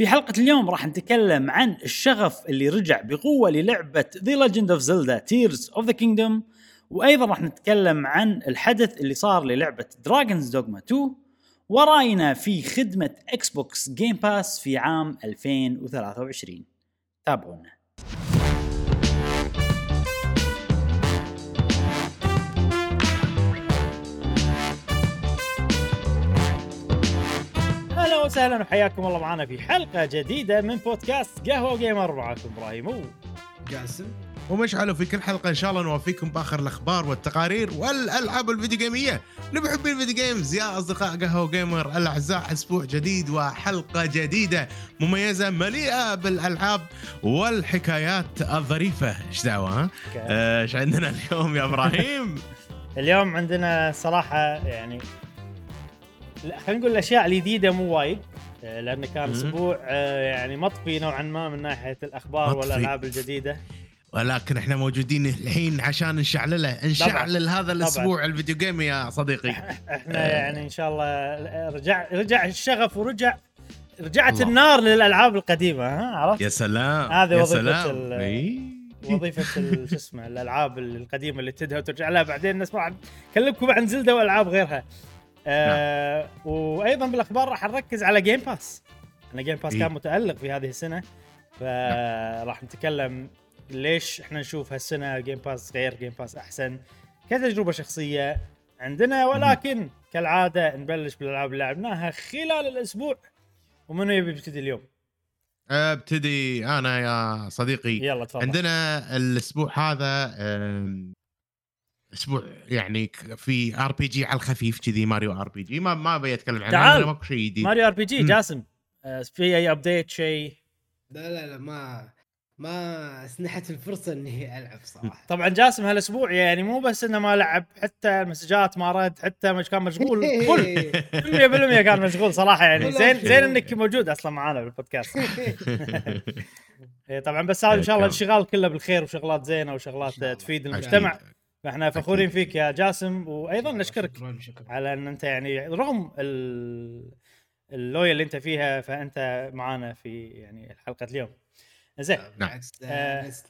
في حلقة اليوم راح نتكلم عن الشغف اللي رجع بقوة للعبة The Legend of Zelda Tears of the Kingdom، وأيضا راح نتكلم عن الحدث اللي صار للعبة Dragon's Dogma 2 وراينا في خدمة Xbox Game Pass في عام 2023. تابعونا. أهلا وسهلا وحياكم الله معنا في حلقة جديدة من بودكاست قهوة جيمر. معاكم إبراهيم وجاسم ومشعل، وفي كل حلقة إن شاء الله نوافيكم بآخر الأخبار والتقارير والألعاب الفيديو جيمية. نحبين الفيديو جيمز يا أصدقاء قهوة جيمر الأعزاء، أسبوع جديد وحلقة جديدة مميزة مليئة بالألعاب والحكايات الظريفة. إيش دعوة؟ إيش عندنا اليوم يا إبراهيم؟ اليوم عندنا صراحة يعني خلينا نقول الأشياء الجديدة مو وايد، لأنه كان أسبوع يعني مطفي نوعا ما من ناحية الأخبار والألعاب الجديدة، ولكن احنا موجودين الحين عشان نشعل هذا الأسبوع طبعًا. الفيديو جيم يا صديقي احنا يعني إن شاء الله رجع الشغف ورجعت الله. النار للألعاب القديمة، ها عرفت؟ يا سلام، هذه وظيفة الجسم الألعاب القديمة اللي تدها وترجع لها. بعدين نسمع نكلمكم عن زلدة وألعاب غيرها. وأيضاً بالأخبار راح نركز على جيم باس. أنا جيم باس كان متألق في هذه السنة، فراح نتكلم ليش إحنا نشوف هالسنة جيم باس غير، جيم باس أحسن كتجربة شخصية عندنا. ولكن كالعادة نبلش بالألعاب اللي لعبناها خلال الأسبوع. ومنو يبي يبتدي اليوم؟ أبتدي أنا يا صديقي. يلا تفضل. عندنا الأسبوع هذا اسبوع يعني في ار بي جي على الخفيف كذي، ماريو ار بي جي. ما بيتكلم عنه، ماكو شيء جديد. ماريو ار بي جي جاسم، في اي ابديت شيء؟ لا ما سنحت الفرصه اني العب صراحه. طبعا جاسم هالاسبوع يعني مو بس انه ما لعب، حتى المسجات ما رد، حتى مش كان مشغول كل 100% كان مشغول صراحه. يعني زين انك موجود اصلا معنا بالبودكاست. طبعا بس ان شاء الله الشغال كله بالخير وشغلات زينه وشغلات تفيد المجتمع، فاحنا فخورين فيك يا جاسم. وايضا نشكرك على ان انت يعني رغم اللويا اللي انت فيها فانت معانا في يعني حلقه اليوم. زين،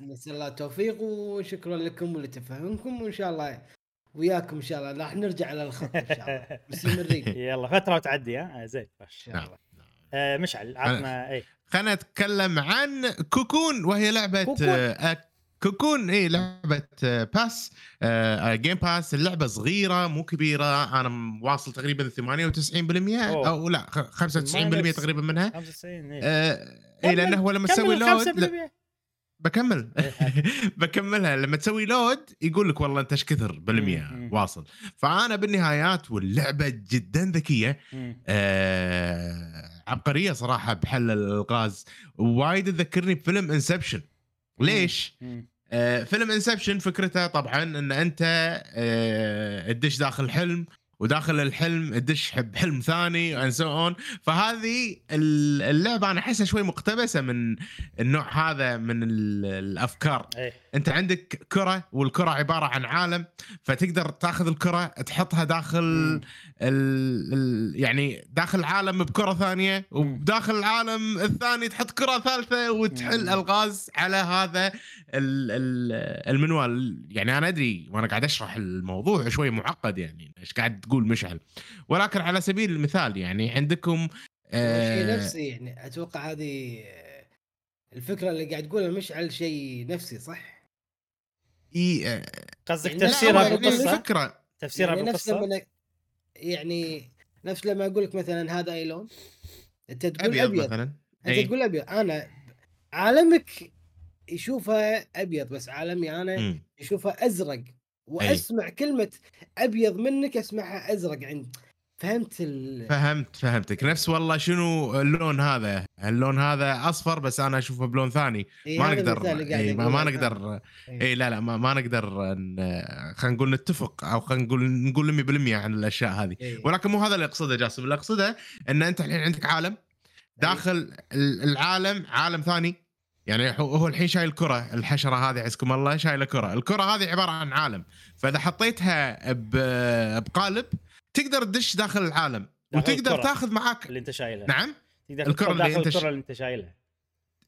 نسال الله التوفيق وشكرا لكم ولتفهمكم، وان شاء الله وياكم ان شاء الله راح نرجع على الخط ان شاء الله مستمرين. يلا فتره وتعدي. ها زين ان شاء الله. مشعل عطنا اي، خلينا نتكلم عن كوكون، وهي لعبه كوكون لعبة باس جيم باس. اللعبة صغيرة مو كبيرة، أنا واصل تقريبا 98% أو لا 95% تقريبا منها. 95 لأنه هو لما تسوي لود بكملها لما تسوي لود يقول لك والله أنت إيش كثر بالمية واصل. فأنا بالنهايات واللعبة جدا ذكية، عبقرية صراحة بحل الغاز. وايد تذكرني بفيلم إنسبشن. ليش؟ فيلم إنسبشن فكرته طبعاً إن أنت تدش داخل حلم، وداخل الحلم تدش بحلم ثاني and so on. فهذه اللعبة أنا أحسها شوي مقتبسة من النوع هذا من الأفكار. أنت عندك كرة، والكرة عبارة عن عالم، فتقدر تأخذ الكرة تحطها داخل يعني داخل عالم بكرة ثانية، وداخل العالم الثاني تحط كرة ثالثة وتحل ألغاز على هذا المنوال. يعني أنا أدري وأنا قاعد أشرح الموضوع شوي معقد، يعني إيش قاعد تقول مشعل، ولكن على سبيل المثال يعني عندكم شيء نفسي. يعني أتوقع هذه الفكرة اللي قاعد تقولها مشعل، شيء نفسي صح؟ اي قصدك تفسيرها بالقصه، فكره تفسيرها بالقصه. يعني نفس لما اقول لك مثلا هذا اي لون، انت تقول ابيض مثلا، انت تقول ابيض، انا عالمك يشوفها ابيض بس عالمي انا يشوفها ازرق، واسمع كلمه ابيض منك اسمعها ازرق عندي. فهمت فهمتك. نفس والله شنو اللون هذا، اللون هذا اصفر بس انا اشوفه بلون ثاني. ما نقدر ما نقدر لا ما نقدر خلينا نقول نتفق، او خلينا نقول 100% عن الاشياء هذه. ولكن مو هذا اللي اقصده جاسم. اللي اقصده ان انت الحين عندك عالم، داخل العالم عالم ثاني. يعني هو الحين شايل كرة، الحشرة هذه عزكم الله شايله كرة، الكرة هذه عبارة عن عالم. فاذا حطيتها بقالب تقدر تدش داخل العالم، وتقدر تاخذ معاك اللي انت شايله. نعم تقدر تدخل داخل الكرة اللي انت شايلها.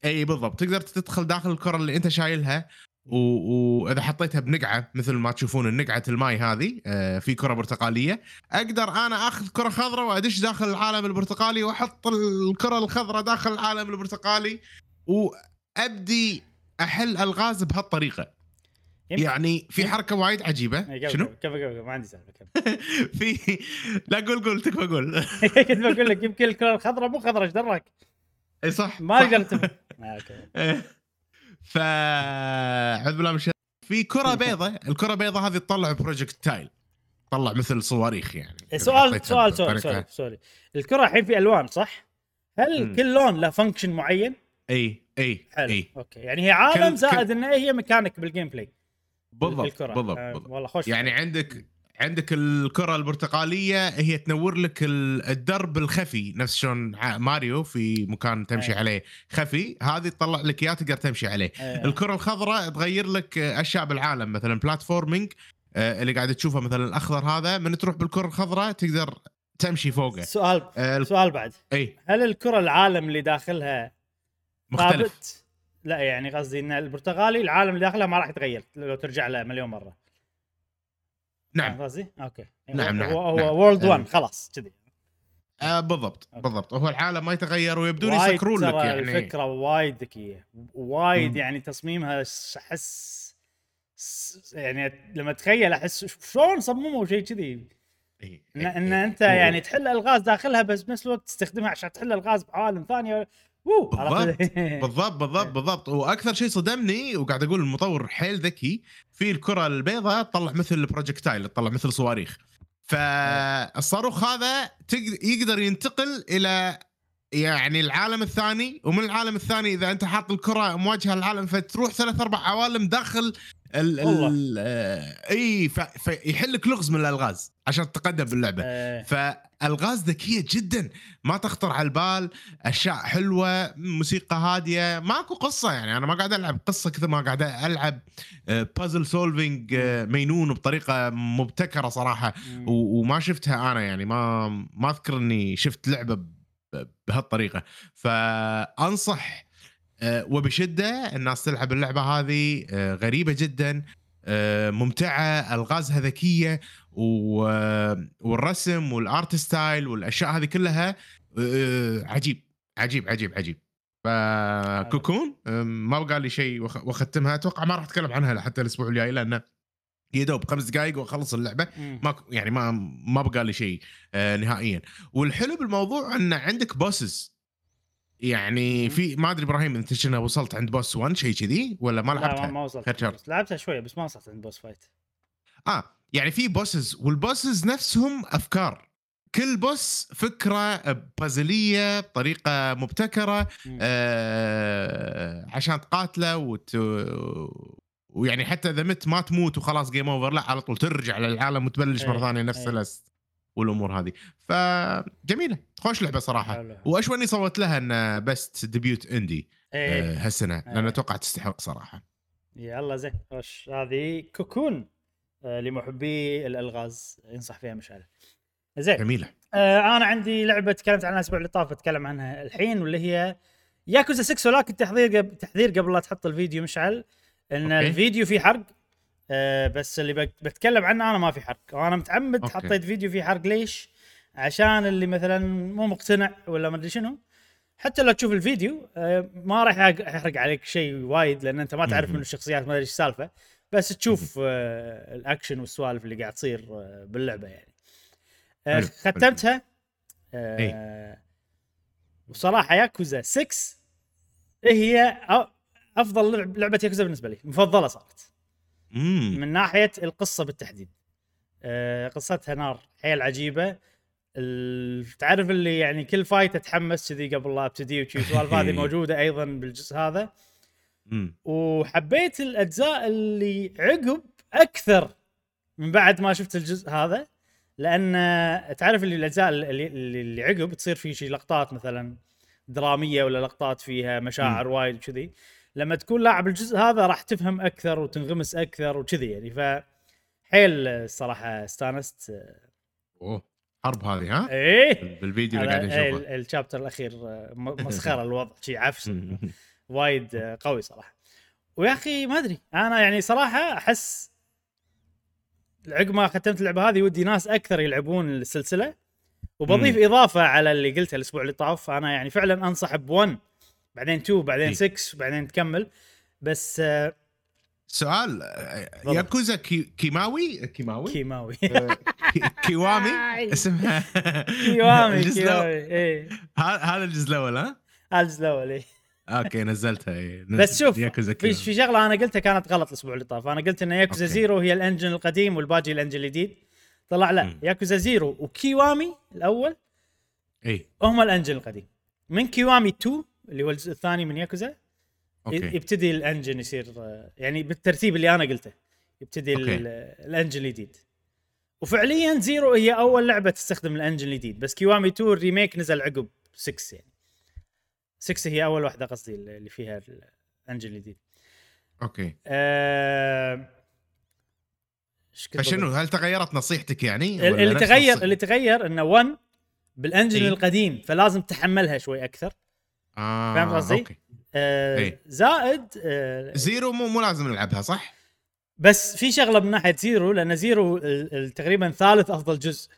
اي بالضبط، تقدر تدخل داخل الكرة اللي انت شايلها، واذا حطيتها بنقعة مثل ما تشوفون النقعة الماي هذه في كرة برتقالية، اقدر انا اخذ كرة خضراء وادش داخل العالم البرتقالي واحط الكرة الخضراء داخل العالم البرتقالي وابدي احل الغاز بهالطريقة. يعني في حركه وايد عجيبه. شنو كيف ما عندي سالفه في لا قول تكفى قول كنت بقول لك يمكن الكره الخضراء مو خضراء ايش دراك. اي صح ما قلت اوكي. ف اعوذ بالله من الشيطان. في كره بيضاء، الكره البيضاء هذه تطلع بروجكت تايل، تطلع مثل صواريخ يعني. سؤال الكره الحين في الوان صح؟ هل كل لون له فانكشن معين؟ اي اوكي. يعني هي عالم زائد ان هي ميكانيك بالجيم بلاي. بالضبط. والله خوش يعني فيه. عندك الكرة البرتقالية هي تنور لك الدرب الخفي، نفس شلون ماريو في مكان تمشي عليه خفي، هذه تطلع لك اياه تقدر تمشي عليه. الكرة الخضراء تغير لك اشياء بالعالم، مثلا بلاتفورمينج اللي قاعد تشوفه مثلا الاخضر هذا، من تروح بالكرة الخضراء تقدر تمشي فوقه. سؤال بعد، هل الكرة العالم اللي داخلها مختلف؟ لا يعني قصدي ان البرتغالي العالم اللي داخله ما راح يتغير لو ترجع له مليون مره. نعم قصدي اوكي. نعم هو وورلد 1 خلاص كذي. بالضبط هو العالم ما يتغير ويبدون يسكرون لك. يعني الفكره وايد ذكيه وايد يعني تصميمها احس يعني لما تخيل احس شلون صمموا شيء كذي ان انت يعني تحل الغاز داخلها بس بنفس الوقت تستخدمها عشان تحل الغاز بعالم ثانيه. بالضبط. واكثر شيء صدمني وقاعد اقول المطور حيل ذكي، في الكره البيضاء تطلع مثل بروجكتايل، تطلع مثل صواريخ، فالصاروخ هذا يقدر ينتقل الى يعني العالم الثاني، ومن العالم الثاني اذا انت حاط الكره مواجهه للعالم فتروح 3-4 عوالم داخل اي فيحلك لغز من الالغاز عشان تتقدم باللعبه. فالغاز ذكيه جدا، ما تخطر على البال، اشياء حلوه، موسيقى هاديه، ماكو قصه. يعني انا ما قاعد العب قصه كذا، ما قاعد العب بازل سولفينج مينون بطريقه مبتكره صراحه، وما شفتها انا يعني ما اذكر اني شفت لعبه بهالطريقه. فانصح وبشدة الناس تلعب اللعبة هذه، غريبة جدا، ممتعة، ألغازها ذكية، والرسم والآرت ستايل والأشياء هذه كلها عجيب. فكوكون ما قال لي شيء وختمها، أتوقع ما راح أتكلم عنها حتى الأسبوع الجاي لأنه يدوب 5 دقائق وخلص اللعبة. ما بقى لي شيء نهائيا. والحلو بالموضوع أن عندك بوسز، يعني في ما ادري ابراهيم انت شنو وصلت عند بوس 1 شيء كذي ولا ما لعبتها؟ ما وصلت، لعبتها شويه بس ما وصلت عند بوس فايت. يعني في بوسز، والبوسز نفسهم افكار، كل بوس فكره بازليه بطريقه مبتكره عشان تقاتله ويعني حتى اذا مت ما تموت وخلاص جيم اوفر، لا على طول ترجع للعالم وتبلش مره ثانيه نفس الست والامور هذه. فجميله، خوش لعبه صراحه. واشوى اني صوت لها ان بست ديبيوت اندي هالسنه، لان اتوقع تستحق صراحه. يلا زين، خوش. هذه كوكون لمحبي الالغاز، انصح فيها مشعل. زين جميله. انا عندي لعبه تكلمت عنها الاسبوع اللي طاف، بتكلم عنها الحين، واللي هي ياكوزا 6. ولكن تحذير قبل لا تحط الفيديو مشعل، ان الفيديو فيه حرق. بس اللي بتكلم عنه انا ما في حرق، وانا متعمد حطيت فيديو فيه حرق. ليش؟ عشان اللي مثلا مو مقتنع ولا ما ادري شنو، حتى لو تشوف الفيديو ما راح يحرق عليك شيء وايد، لان انت ما تعرف من الشخصيات، ما ادري ايش السالفه، بس تشوف الاكشن والسوالف اللي قاعد تصير باللعبه. يعني ختمتها وصراحه ياكوزا 6 هي افضل لعبه ياكوزا بالنسبه لي، مفضله صارت من ناحية القصة بالتحديد. قصتها نار حيل عجيبة. تعرف اللي يعني كل فايت تتحمس كذي قبل لا ابتدي وتشوف هذه موجودة أيضا بالجزء هذا. وحبيت الأجزاء اللي عقب أكثر من بعد ما شفت الجزء هذا، لأن تعرف اللي الأجزاء اللي عقب تصير فيه شي لقطات مثلا درامية ولا لقطات فيها مشاعر وايد كذي، لما تكون لاعب الجزء هذا راح تفهم اكثر وتنغمس اكثر وكذي يعني. ف حيل الصراحه استانست حرب هذه ها؟ ايه بالفيديو اللي قاعد نشوفه الشابتر الاخير مسخره الوضع شيء عفس وايد قوي صراحه. ويا اخي ما ادري انا يعني صراحه احس العقب ما ختمت اللعبه هذه ودي ناس اكثر يلعبون السلسله. وبضيف اضافه على اللي قلته الاسبوع اللي طاف، انا يعني فعلا انصح ب1 بعدين 2 بعدين 6 بعدين تكمل. بس سؤال، ياكوزا كيماوي كيوامي اسمها كيوامي ايه هذا الجزء الاول ها ايه اوكي نزلتها ايه. بس شوف في شغله انا قلتها كانت غلط الاسبوع اللي طاف، انا قلت ان ياكوزا زيرو هي الانجن القديم والباقي الانجن الجديد، طلع لا ياكوزا زيرو وكيوامي الاول ايه هم الانجن القديم. من كيوامي 2 اللي هو الجزء الثاني من ياكوزا يبتدي الانجن يصير يعني بالترتيب اللي انا قلته يبتدي الانجن الجديد. وفعليا زيرو هي اول لعبه تستخدم الانجن الجديد، بس كيوامي 2 ريميك نزل عقب 6 يعني 6 هي اول واحده قصدي اللي فيها الانجن الجديد. اوكي فشنو هل تغيرت نصيحتك يعني؟ اللي تغير انه 1 بالانجن القديم فلازم تحملها شوي اكثر. فهمت قصدي؟ زائد زيرو مو لازم نلعبها صح؟ بس في شغله من ناحيه زيرو، لان زيرو تقريبا ثالث افضل جزء،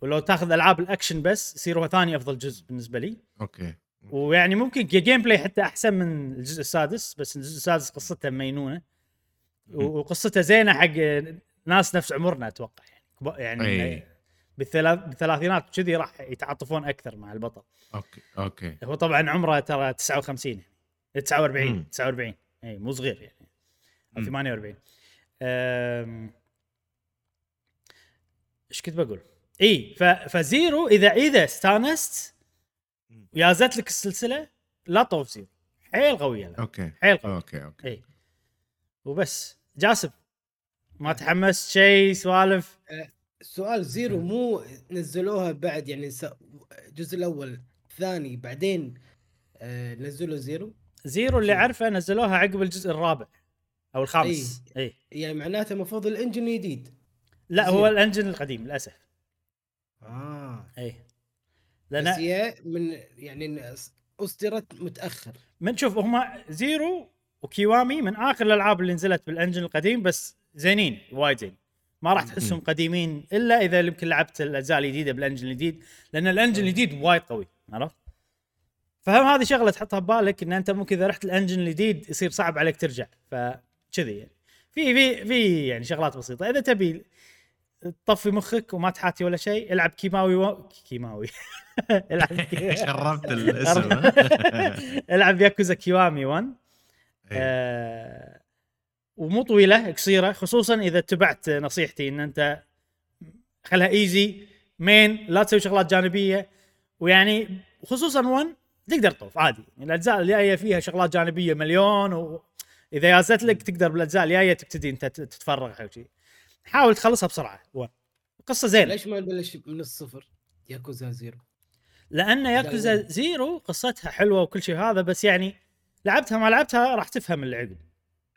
ولو تاخذ العاب الاكشن بس زيرو ثاني افضل جزء بالنسبه لي. اوكي ويعني ممكن جيم بلاي حتى احسن من الجزء السادس، بس الجزء السادس قصته مينونه وقصته زينه حق ناس نفس عمرنا اتوقع يعني بالثلاثينات كذي راح يتعاطفون اكثر مع البطل. اوكي هو طبعا عمره ترى 59 49 49 اي مو صغير يعني 48. ايش كنت بقول؟ اي فزيرو اذا استانست ويازت لك السلسله لا طوف زيرو حيل قويه لا. اوكي اي وبس. جاسم ما تحمست شيء سوالف؟ سؤال زيرو مو نزلوها بعد يعني الجزء الأول الثاني بعدين نزلوا زيرو اللي عارفه نزلوها عقب الجزء الرابع أو الخامس. أي يعني معناته مفروض الانجن الجديد لا زيرو. هو الانجن القديم للأسف. أي لأن من يعني أصدرت متأخر. منشوف هما زيرو وكيوامي من آخر الألعاب اللي نزلت بالانجن القديم، بس زينين وايدين ما راح تحسهم قديمين الا اذا يمكن لعبت الاجزاء الجديده بالانجن الجديد، لان الانجن الجديد وايد قوي عرفت. فهم هذه شغله تحطها ببالك ان انت ممكن اذا رحت الانجن الجديد يصير صعب عليك ترجع. فكذي يعني في يعني شغلات بسيطه اذا تبي تطفي مخك وما تحاتي ولا شيء العب كيماوي العب شربت الاسم العب ياكوزا كيوامي 1 ومو طويله قصيره، خصوصا اذا اتبعت نصيحتي ان انت خلها ايزي مين لا تسوي شغلات جانبيه. ويعني خصوصا 1 تقدر تطوف عادي، الاجزاء اللي جايه فيها شغلات جانبيه مليون، واذا يازت لك تقدر بالاجزاء اللي جايه تبتدي انت تتفرغ حق شيء. حاول تخلصها بسرعه وقصه زين. ليش ما نبلش من الصفر ياكوزا زيرو؟ لان ياكوزا زيرو قصتها حلوه وكل شيء هذا، بس يعني لعبتها ما لعبتها راح تفهم اللي عقب.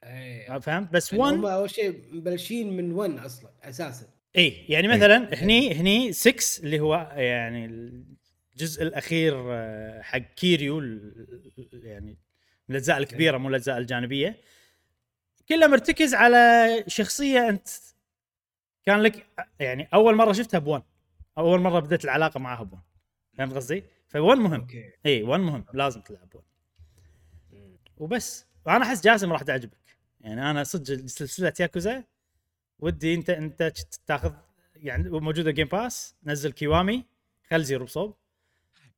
ايه فهمت. بس 1 يعني اول شيء مبلشين من 1 اصلا اساسا. اي يعني مثلا هني 6 اللي هو يعني الجزء الاخير حق كيريو يعني من الاجزاء الكبيره مو الاجزاء الجانبيه، كله مرتكز على شخصيه انت كان لك يعني اول مره شفتها ب1 اول مره بدات العلاقه معها ب1 فهمت قصدي؟ ف1 مهم. اي 1 مهم لازم تلعب 1 وبس. وانا احس جاسم راح تعجبك يعني انا صدق سلسله ياكوزا ودي انت تاخذ يعني موجوده جيم باس نزل كيوامي خل زيرو بصوب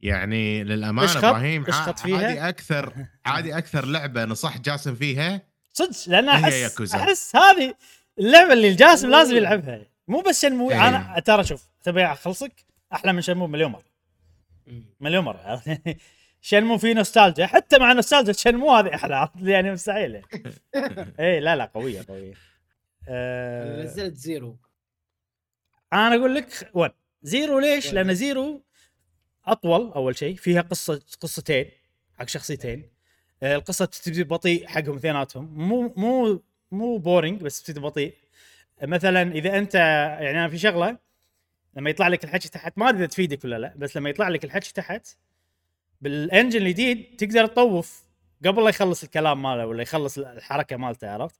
يعني للامانه ابراهيم عادي اكثر لعبه نصح جاسم فيها صدق، لان احس هذه اللعبه اللي الجاسم لازم يلعبها مو بس شنمو. انا ترى شوف تبي اخلصك احلى من شنمو مليون مره شنمو في نوستالجيا حتى مع نوستالجيا شنمو هذه احلى يعني مستحيله. اي لا قويه نزلت زيرو انا اقول لك 1 زيرو ليش؟ لان زيرو اطول اول شيء، فيها قصتين حق شخصيتين، القصه تبتدي بطيء حقهم اثنيناتهم مو بورينج بس تبتدي بطيء. مثلا اذا انت يعني انا في شغله لما يطلع لك الحكي تحت ما ادري تفيدك ولا لا، بس لما يطلع لك الحكي تحت بالانجن الجديد تقدر تطوف قبل لا يخلص الكلام ماله ولا يخلص الحركه مالته، عرفت؟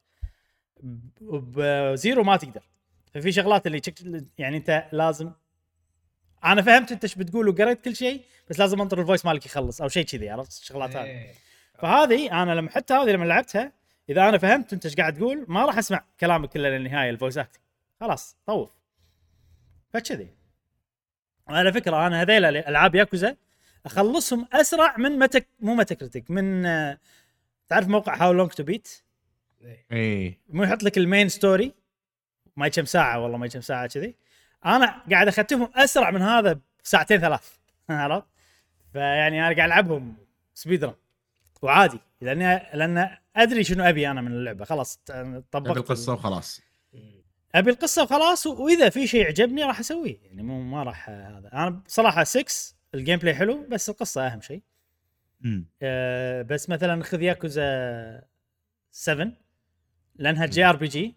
بزيرو ما تقدر. ففي شغلات اللي يعني انت لازم، انا فهمت انت ايش بتقول وقريت كل شيء، بس لازم انطر الفويس مالك يخلص او شيء كذي، عرفت الشغلات هذه. فهذه انا لما حتى هذه لما لعبتها اذا انا فهمت انت ايش قاعد تقول ما راح اسمع كلامك الا للنهايه، الفويس اكتنج خلاص طوف فكذي. على فكره انا هذيل العاب ياكوزا اخلصهم اسرع من متكريتك، من تعرف موقع هاو لونج تو بيت، اي مو يحط لك المين ستوري ما كم ساعه، والله ما كم ساعه كذي، انا قاعد اختمهم اسرع من هذا بساعتين ثلاث، عرفت؟ فيعني انا قاعد العبهم سبيد رن وعادي، لان ادري شنو ابي انا من اللعبه، خلاص طبقت القصه وخلاص، ابي القصه وخلاص، واذا في شيء عجبني راح اسويه، يعني مو ما راح هذا. انا بصراحه 6 الجيم بلاي حلو بس القصه اهم شيء. بس مثلا خذ ياكوزا 7 لانها جي ار بي جي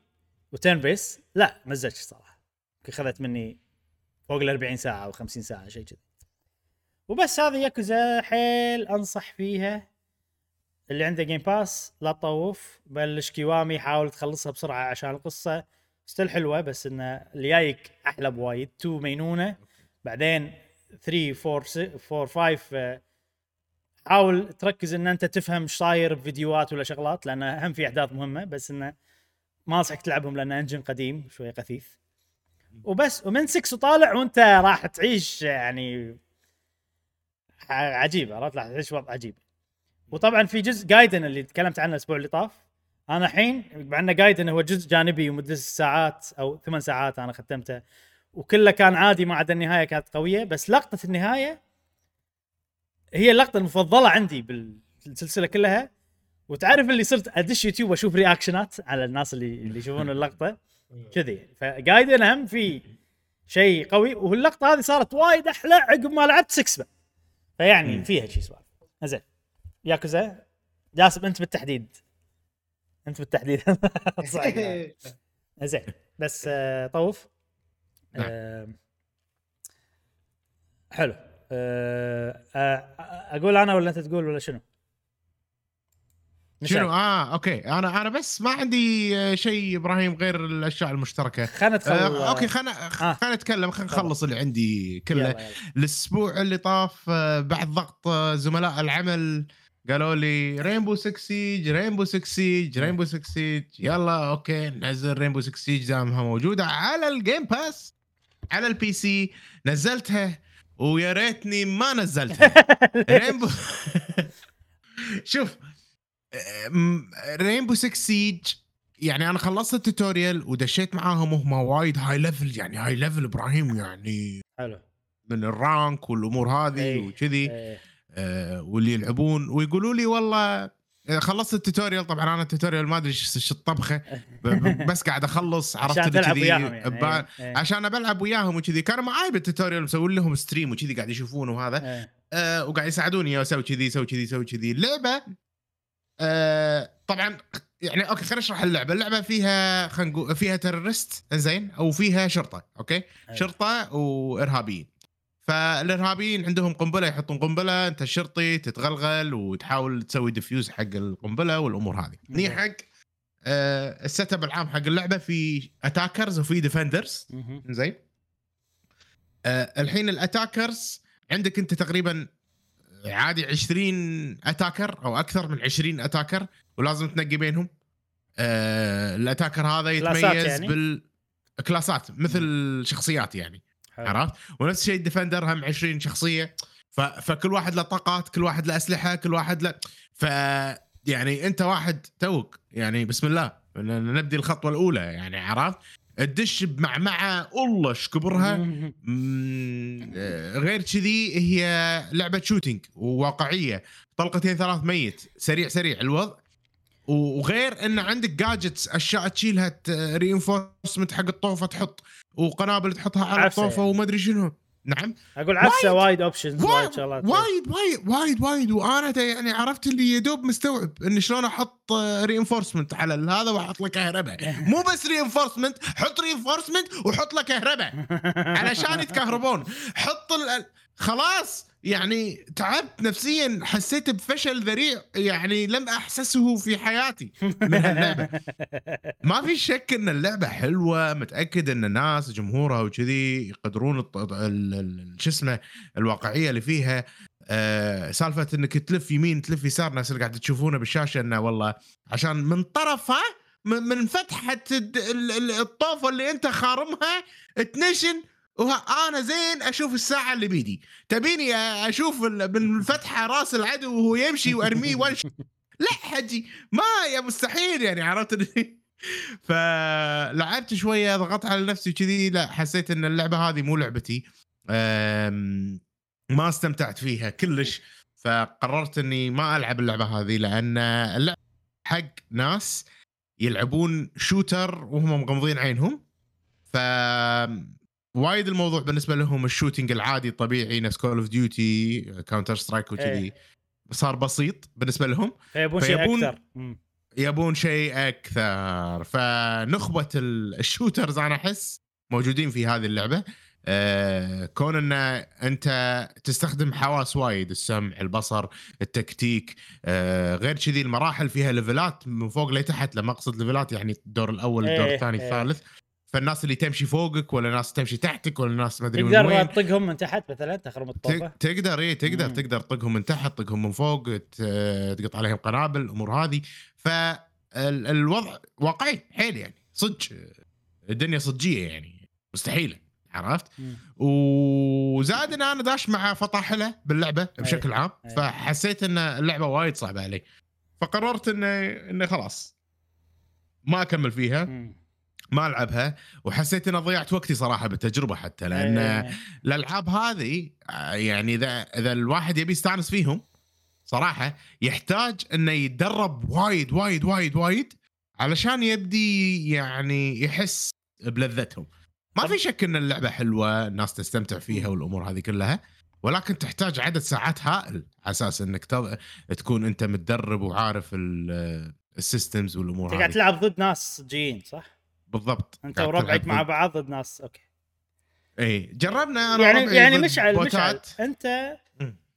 وتيرن بيس، لا ما زلت صراحه، اخذت مني فوق ال 40 ساعه او 50 ساعه شيء كذا. وبس هذه ياكوزا حيل انصح فيها، اللي عنده جيم باس لا تطوف، بلش كيوامي حاول تخلصها بسرعه عشان القصه ستيل حلوه، بس ان اللي جايك احلى بوايد. 2 مينونه، بعدين 3 4 5 حاول تركز ان انت تفهم ايش صاير بفيديوهات ولا شغلات، لان هم في احداث مهمه، بس انه ما انصحك تلعبهم لان انجن قديم شويه قثيث وبس. ومن 6 وطالع وانت راح تعيش يعني عجيبه، راح تعيش وضع عجيب. وطبعا في جزء جايدن اللي تكلمت عنه الاسبوع اللي طاف، انا الحين عندنا جايدن هو جزء جانبي ومدة ساعات او 8 ساعات انا ختمته، وكله كان عادي ما عدا النهايه كانت قويه، بس لقطه النهايه هي اللقطه المفضله عندي بالسلسله كلها. وتعرف اللي صرت ادش يوتيوب واشوف رياكشنات على الناس اللي يشوفون اللقطه كذي، فجايدن هم في شيء قوي، واللقطه هذه صارت وايد احلى عقب ما لعبت 6 بقى، فيعني فيها شيء سؤال زين. ياكوزا جاسم انت بالتحديد صحيح زين، بس طوف حلو. اقول انا ولا انت تقول ولا شنو؟ اوكي انا بس ما عندي شيء ابراهيم غير الاشياء المشتركه. اوكي خلنا نتكلم، خلنا نخلص اللي عندي كله. الاسبوع اللي طاف بعد ضغط زملاء العمل قالوا لي رينبو 6 سيج، يلا اوكي ننزل رينبو 6 سيج دامها موجوده على الجيم باس على البي سي. نزلتها ويا ريتني ما نزلتها. رينبو شوف رينبو 6 سيج، يعني انا خلصت التوتوريال ودشيت معاهم وهم وايد هاي ليفل، يعني هاي ليفل ابراهيم، يعني حلو من الرانك والامور هذه وكذي. واللي يلعبون ويقولوا لي والله خلصت التوتوريال، طبعا انا التوتوريال ما ادري ايش الطبخه، بس قاعد اخلص، عرفت كذي يعني. عشان بلعب وياهم وكذي، كانوا معاي بالتوتوريال مسوي لهم ستريم وكذي، قاعد يشوفونه وهذا وقاعد يساعدوني اسوي كذي. اللعبه طبعا يعني اوكي خلينا نشرح اللعبه فيها فيها تيرورست زين، او فيها شرطه، اوكي شرطه وارهابيين. فالارهابيين عندهم قنبله، يحطون قنبله، انت الشرطي تتغلغل وتحاول تسوي ديفيوز حق القنبله والامور هذه. ني حق السيت اب العام حق اللعبه، في اتاكرز وفي ديفندرز زين. الحين الاتاكرز عندك انت تقريبا عادي 20 اتاكر او اكثر من 20 اتاكر، ولازم تنقي بينهم. الاتاكر هذا يتميز يعني بالكلاسات مثل شخصيات يعني، عرفت؟ ونفس الشيء الديفندر هم 20 شخصية، فكل واحد له طاقات، كل واحد له أسلحة، كل واحد له يعني أنت واحد توك يعني بسم الله نبدي الخطوة الأولى يعني، عرفت؟ الدش بمعمعة الله شكبرها. غير كذي هي لعبة شوتينج وواقعية، طلقتين ثلاث ميت، سريع الوضع. وغير ان عندك جادجتس، اشياء تشيلها رينفورسمنت حق الطوفه تحط، وقنابل تحطها على الطوفه يعني. وما ادري شنو نعم اقول عفسه وايد اوبشنز وايد شغلات وايد وايد وايد وايد. وانا يعني عرفت اللي يدوب مستوعب ان شلون احط رينفورسمنت على هذا واحط لك كهرباء، مو بس رينفورسمنت، حط رينفورسمنت وحط لك كهرباء علشان يتكهربون. حط خلاص يعني تعبت نفسيا، حسيت بفشل ذريع يعني لم أحسسه في حياتي من اللعبة. ما في شك أن اللعبة حلوة، متأكد أن الناس جمهورها وكذي يقدرون الشسمة الواقعية اللي فيها. سالفة أنك تلف يمين تلف يسار، ناس اللي قاعد تشوفونه بالشاشة أنه والله عشان من طرفها من فتحة الطوفة اللي أنت خارمها تنشن، وأنا زين أشوف الساعة اللي بيدي. تبيني أشوف من فتحة رأس العدو وهو يمشي وأرميه وانش؟ لا حجي، ما يا مستحيل يعني. عرفت؟ فلعبت شوية، ضغطت على نفسي كذي، لا حسيت إن اللعبة هذه مو لعبتي، ما استمتعت فيها كلش، فقررت إني ما ألعب اللعبة هذه، لأن اللعبة حق ناس يلعبون شوتر وهم مغمضين عينهم، ف وايد الموضوع بالنسبة لهم الشوتينج العادي الطبيعي نفس كول اوف ديوتي كاونتر سترايك وكذي صار بسيط بالنسبة لهم، يبون شيء أكثر. فنخبة الشوترز أنا أحس موجودين في هذه اللعبة، كون أن أنت تستخدم حواس وايد، السمع، البصر، التكتيك، غير كذي المراحل فيها ليفلات من فوق لتحت. لما أقصد ليفلات يعني الدور الأول، الدور الثاني، الثالث، فالناس اللي تمشي فوقك ولا ناس تمشي تحتك ولا ناس ما ادري من وين، تقدر تطقهم من تحت مثلا تخرم الطوبه، تقدر ايه تقدر تطقهم من تحت، تطقهم من فوق، تقطع عليهم قنابل، الامور هذه. فالوضع واقعي حيل يعني، صدق الدنيا صدقيه يعني مستحيله. عرفت؟ وزاد ان انا داش مع فطاحله باللعبه بشكل عام، فحسيت ان اللعبه وايد صعبه علي، فقررت ان خلاص ما اكمل فيها، ما ألعبها. وحسيت أن ضيعت وقتي صراحة بالتجربة، حتى لأن الألعاب هذه يعني إذا الواحد يبي يستأنس فيهم صراحة يحتاج أنه يتدرب وايد وايد وايد وايد علشان يبدي يعني يحس بلذتهم. ما في شك أن اللعبة حلوة، الناس تستمتع فيها والأمور هذه كلها، ولكن تحتاج عدد ساعات هائل على أساس أنك تكون أنت متدرب وعارف السيستمز والأمور هذه. قاعد تلعب ضد ناس جيين، صح؟ بالضبط، انت وربعك مع بعض ضد ناس. اوكي اي جربنا انا يعني مشعل انت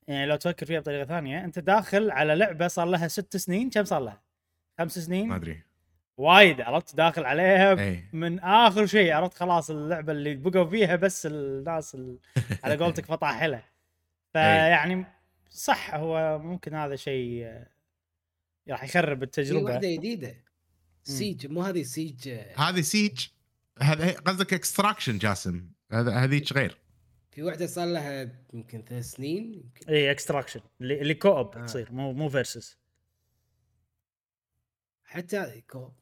يعني لو تفكر فيها بطريقه ثانيه، انت داخل على لعبه صار لها 6 سنين، كم صار لها 5 سنين ما ادري، وايد عرفت داخل عليها من اخر شيء. عرفت خلاص اللعبه اللي بقوا فيها بس الناس على قولتك فطاحله. فيعني صح، هو ممكن هذا شيء راح يخرب التجربه. واحده جديده سيج، مو هذه سيج، هذه سيج، هذا قصدك اكستراكشن جاسم، هذيك غير. في وحده صار لها يمكن 3 سنين يمكن. اي اكستراكشن اللي كوب تصير، مو فيرسس، حتى كوب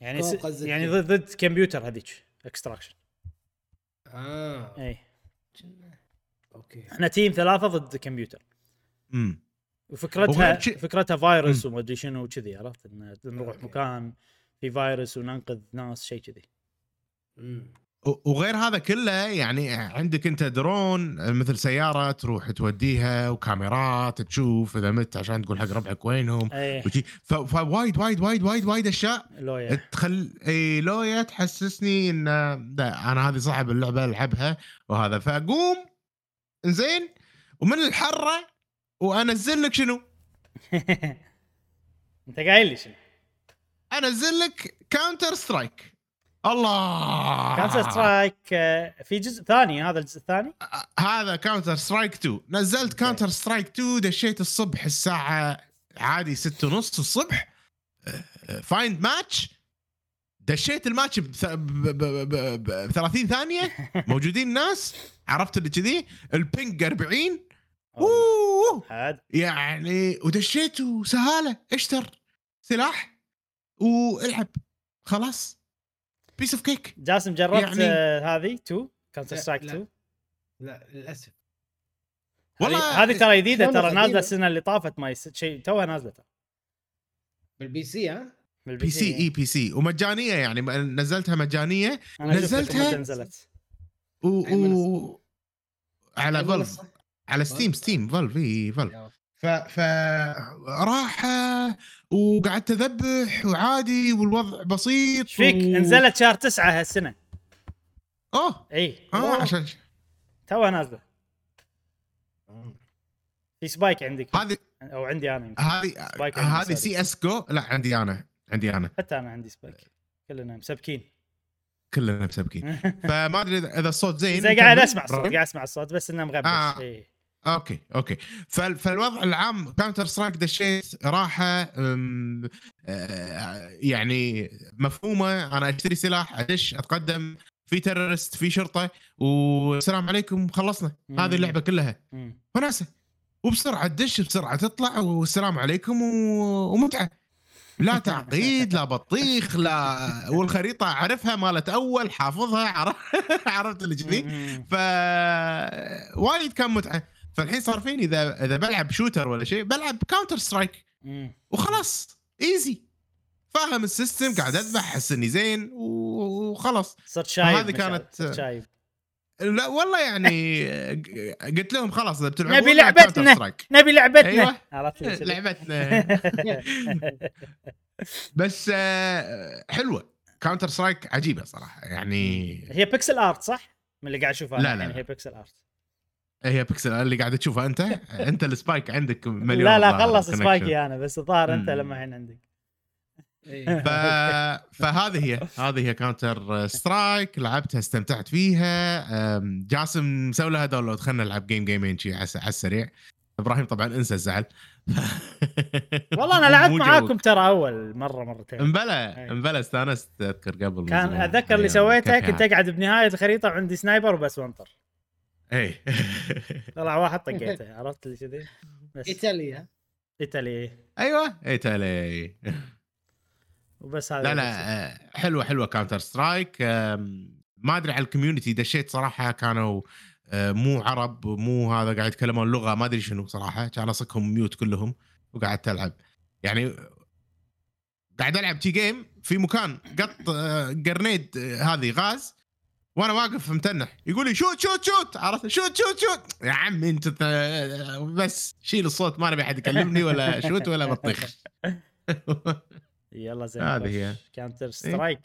يعني يعني ضد كمبيوتر. هذيك اكستراكشن اي اوكي، احنا تيم 3 ضد كمبيوتر. وفكرتها فيروس وما ادري شنو وكذي. عرفت ان نروح مكان في فيروس وننقذ ناس شيء كذي. وغير هذا كله يعني عندك انت درون مثل سياره تروح توديها، وكاميرات تشوف اذا مت عشان تقول حق ربعك وينهم. فوايد وايد وايد وايد وايد اشياء لويا تحسسني ان انا هذه صاحب اللعبه العبها وهذا. فاقوم زين ومن الحره وانزل لك شنو انت قايل لي شنو؟ انزل لك كاونتر سترايك. الله، كاونتر سترايك في جزء ثاني، هذا الجزء الثاني، هذا كاونتر سترايك 2. نزلت كاونتر سترايك 2، دشيت الصبح الساعه عادي 6:30 الصبح، فايند ماتش، دشيت الماتش ب 30 ثانيه موجودين ناس. عرفت اللي كذي البينج 40 يعني، ودشيت وسهاله اشتر سلاح والعب خلاص بيس اوف كيك. جاسم جربت يعني هذه 2 كانت سترايك 2؟ لا للاسف والله، هذه ترى جديده، ترى نازله السنه اللي طافت، ما شيء توها نازله بالبي سي. ها بالبي سي، اي بي سي ومجانيه يعني، نزلتها مجانيه. نزلتها على فالف على ستيم فالف اي فالف ف راح وقعدت اذبح وعادي والوضع بسيط فيك نزلت شهر 9 هالسنه عشان توها نازله في سبايك عندك هذه او عندي انا هذه سي اس جو لا عندي انا حتى انا عندي سبايك كلنا مسبكين فما ادري اذا الصوت زين زي قاعد اسمع الصوت بس انه مغبش اوكي فالوضع العام كاونتر سترايك دشيت راحه يعني مفهومه انا اشتري سلاح ادش اتقدم في تيررست في شرطه والسلام عليكم خلصنا هذه اللعبه كلها وناسه وبسرعه دش بسرعه تطلع والسلام عليكم ومتعه لا تعقيد لا بطيخ لا والخريطه اعرفها مالت اول حافظها عرفت اللي كذي ف وايد كان متعه فالحين صار فيني اذا بلعب شوتر ولا شيء بلعب كاونتر سترايك وخلاص ايزي فاهم السيستم قاعد اذبح حس اني زين وخلاص صرت شايب هذه كانت شايب لا والله يعني قلت لهم خلاص بتلعبوا نبي لعبتنا أيوة. لعبتنا بس حلوة كاونتر سترايك عجيبة صراحة يعني هي بيكسل آرت صح من اللي قاعد أشوفها لا يعني هي بيكسل آرت هي بيكسل اللي قاعد تشوفها أنت السبايك عندك مليون لا خلص سبايكي أنا بس ظاهر أنت لما حين عندك فهذه هي كاونتر سترايك لعبتها استمتعت فيها جاسم سوي لها داونلود خلنا نلعب جيمين شي على السريع إبراهيم طبعا انسى الزعل والله انا لعبت معاكم ترى اول مرتين امبلا استانست اذكر قبل كان اذكر اللي سويتها كنت اقعد بنهايه الخريطه وعندي سنايبر وبس وانطر طلع واحد طقيته عرفت اللي كذي ايطاليا وبس هذا لا حلوه كاونتر سترايك ما ادري على الكوميونتي دشيت صراحه كانوا مو عرب مو هذا قاعد يتكلمون لغه ما ادري شنو صراحه كان اصكهم ميوت كلهم وقعدت العب يعني قاعد العب تي جيم في مكان قط جرنيد هذه غاز وانا واقف متنح يقول لي شوت عرفت شوت يا عم انت بس شيل الصوت ما نبي احد يكلمني ولا شوت ولا بطيخ يلا زين هذه هي كاونتر سترايك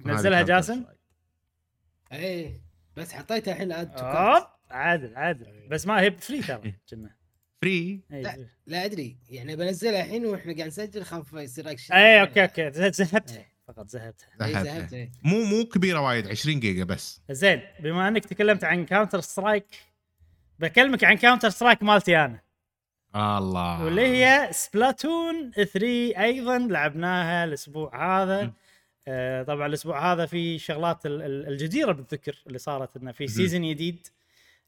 نزلها جاسم بس حطيتها الحين عادل بس ما هي فري ترى كنا فري لا ادري يعني بنزلها الحين واحنا قاعد نسجل خلف سترايك اوكي زهبتها مو كبيره وايد 20 جيجا بس زين بما انك تكلمت عن كاونتر سترايك بكلمك عن كاونتر سترايك مالتي انا الله واللي هي سبلاتون 3 ايضا لعبناها الاسبوع هذا طبعا الاسبوع هذا في شغلات الجديره بالذكر اللي صارت انه في سيزون جديد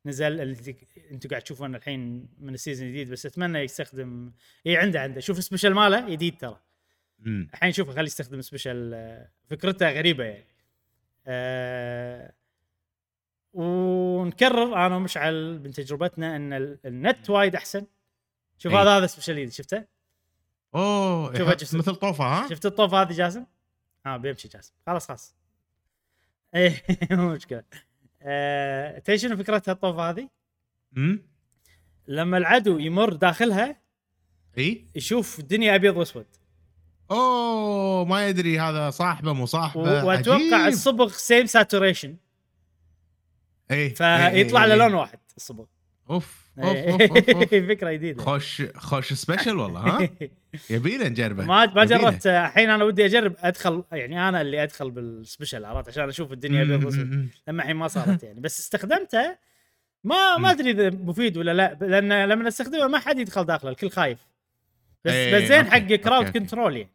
نزل اللي انتم قاعد تشوفونه الحين من السيزون الجديد بس اتمنى يستخدم عنده شوف سبيشال ماله جديد ترى الحين شوفه خليه يستخدم سبيشال فكرتها غريبه يعني ونكرر انا ومشعل من تجربتنا ان النت وايد احسن شوف هذا سبيشاليدي شفته شوفه مثل طوفه ها شفت الطوفه هذه جاسم بيمشي جاسم خلاص ايه مو مشكله تدري شنو فكرتها الطوفه هذه لما العدو يمر داخلها يشوف الدنيا ابيض واسود ما يدري هذا صاحبه مو صاحبه واتوقع الصبغ سيم ساتوريشن فيطلع له لون واحد الصبغ اوف فكره جديده خوش سبيشل والله ها يبينا نجربه ما جربت الحين انا ودي اجرب ادخل يعني انا اللي ادخل بالسبيشل عرفت عشان اشوف الدنيا بالضبط لما الحين ما صارت يعني بس استخدمتها ما ادري اذا مفيد ولا لا لان لما استخدمه ما حد يدخل داخله الكل خايف بس زين حق كراود كنترول يعني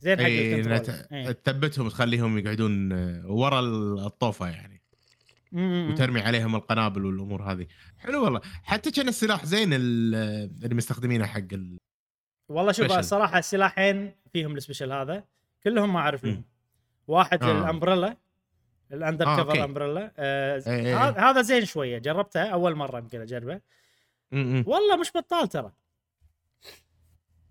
زين حق الكنترول تثبتهم تخليهم يقعدون ورا الطوفه يعني وترمي عليهم القنابل والامور هذه حلو والله حتى كان السلاح زين اللي مستخدمينه حق والله شوف الصراحه السلاحين فيهم السبيشال هذا كلهم ما اعرف لهم واحد الامبريلا الاندر كفر امبريلا هذا زين شويه جربتها اول مره يمكن اجربه والله مش بطال ترى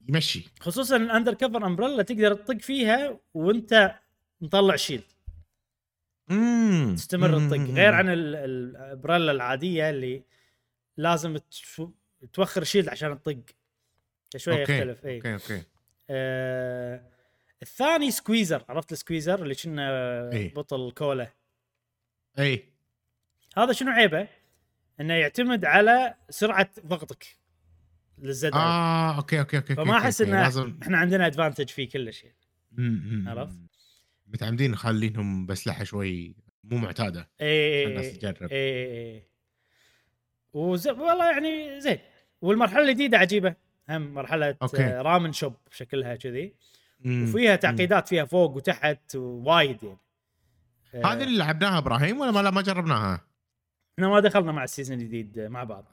يمشي خصوصا الاندر كفر امبريلا تقدر تطق فيها وانت مطلع شيلد تستمر الطق، غير عن البريلا العاديه اللي لازم توخر شيلد عشان تطق شويه. يختلف. اي اوكي. الثاني سكويزر، عرفت السكويزر اللي كنا بطل كولا. اي هذا شنو عيبه؟ انه يعتمد على سرعه ضغطك للزد. اوكي. فما احس ان احنا عندنا ادفانتج في كل شيء. عرفت؟ متعمدين نخليهم بسلحه شوي مو معتاده عشان الناس تجرب. والله يعني زين. والمرحله الجديده عجيبه، هم مرحله رامن شوب شكلها كذي، وفيها تعقيدات، فيها فوق وتحت وايد يعني. هذه اللي لعبناها ابراهيم ولا ما جربناها؟ احنا ما دخلنا مع السيزون الجديد مع بعض.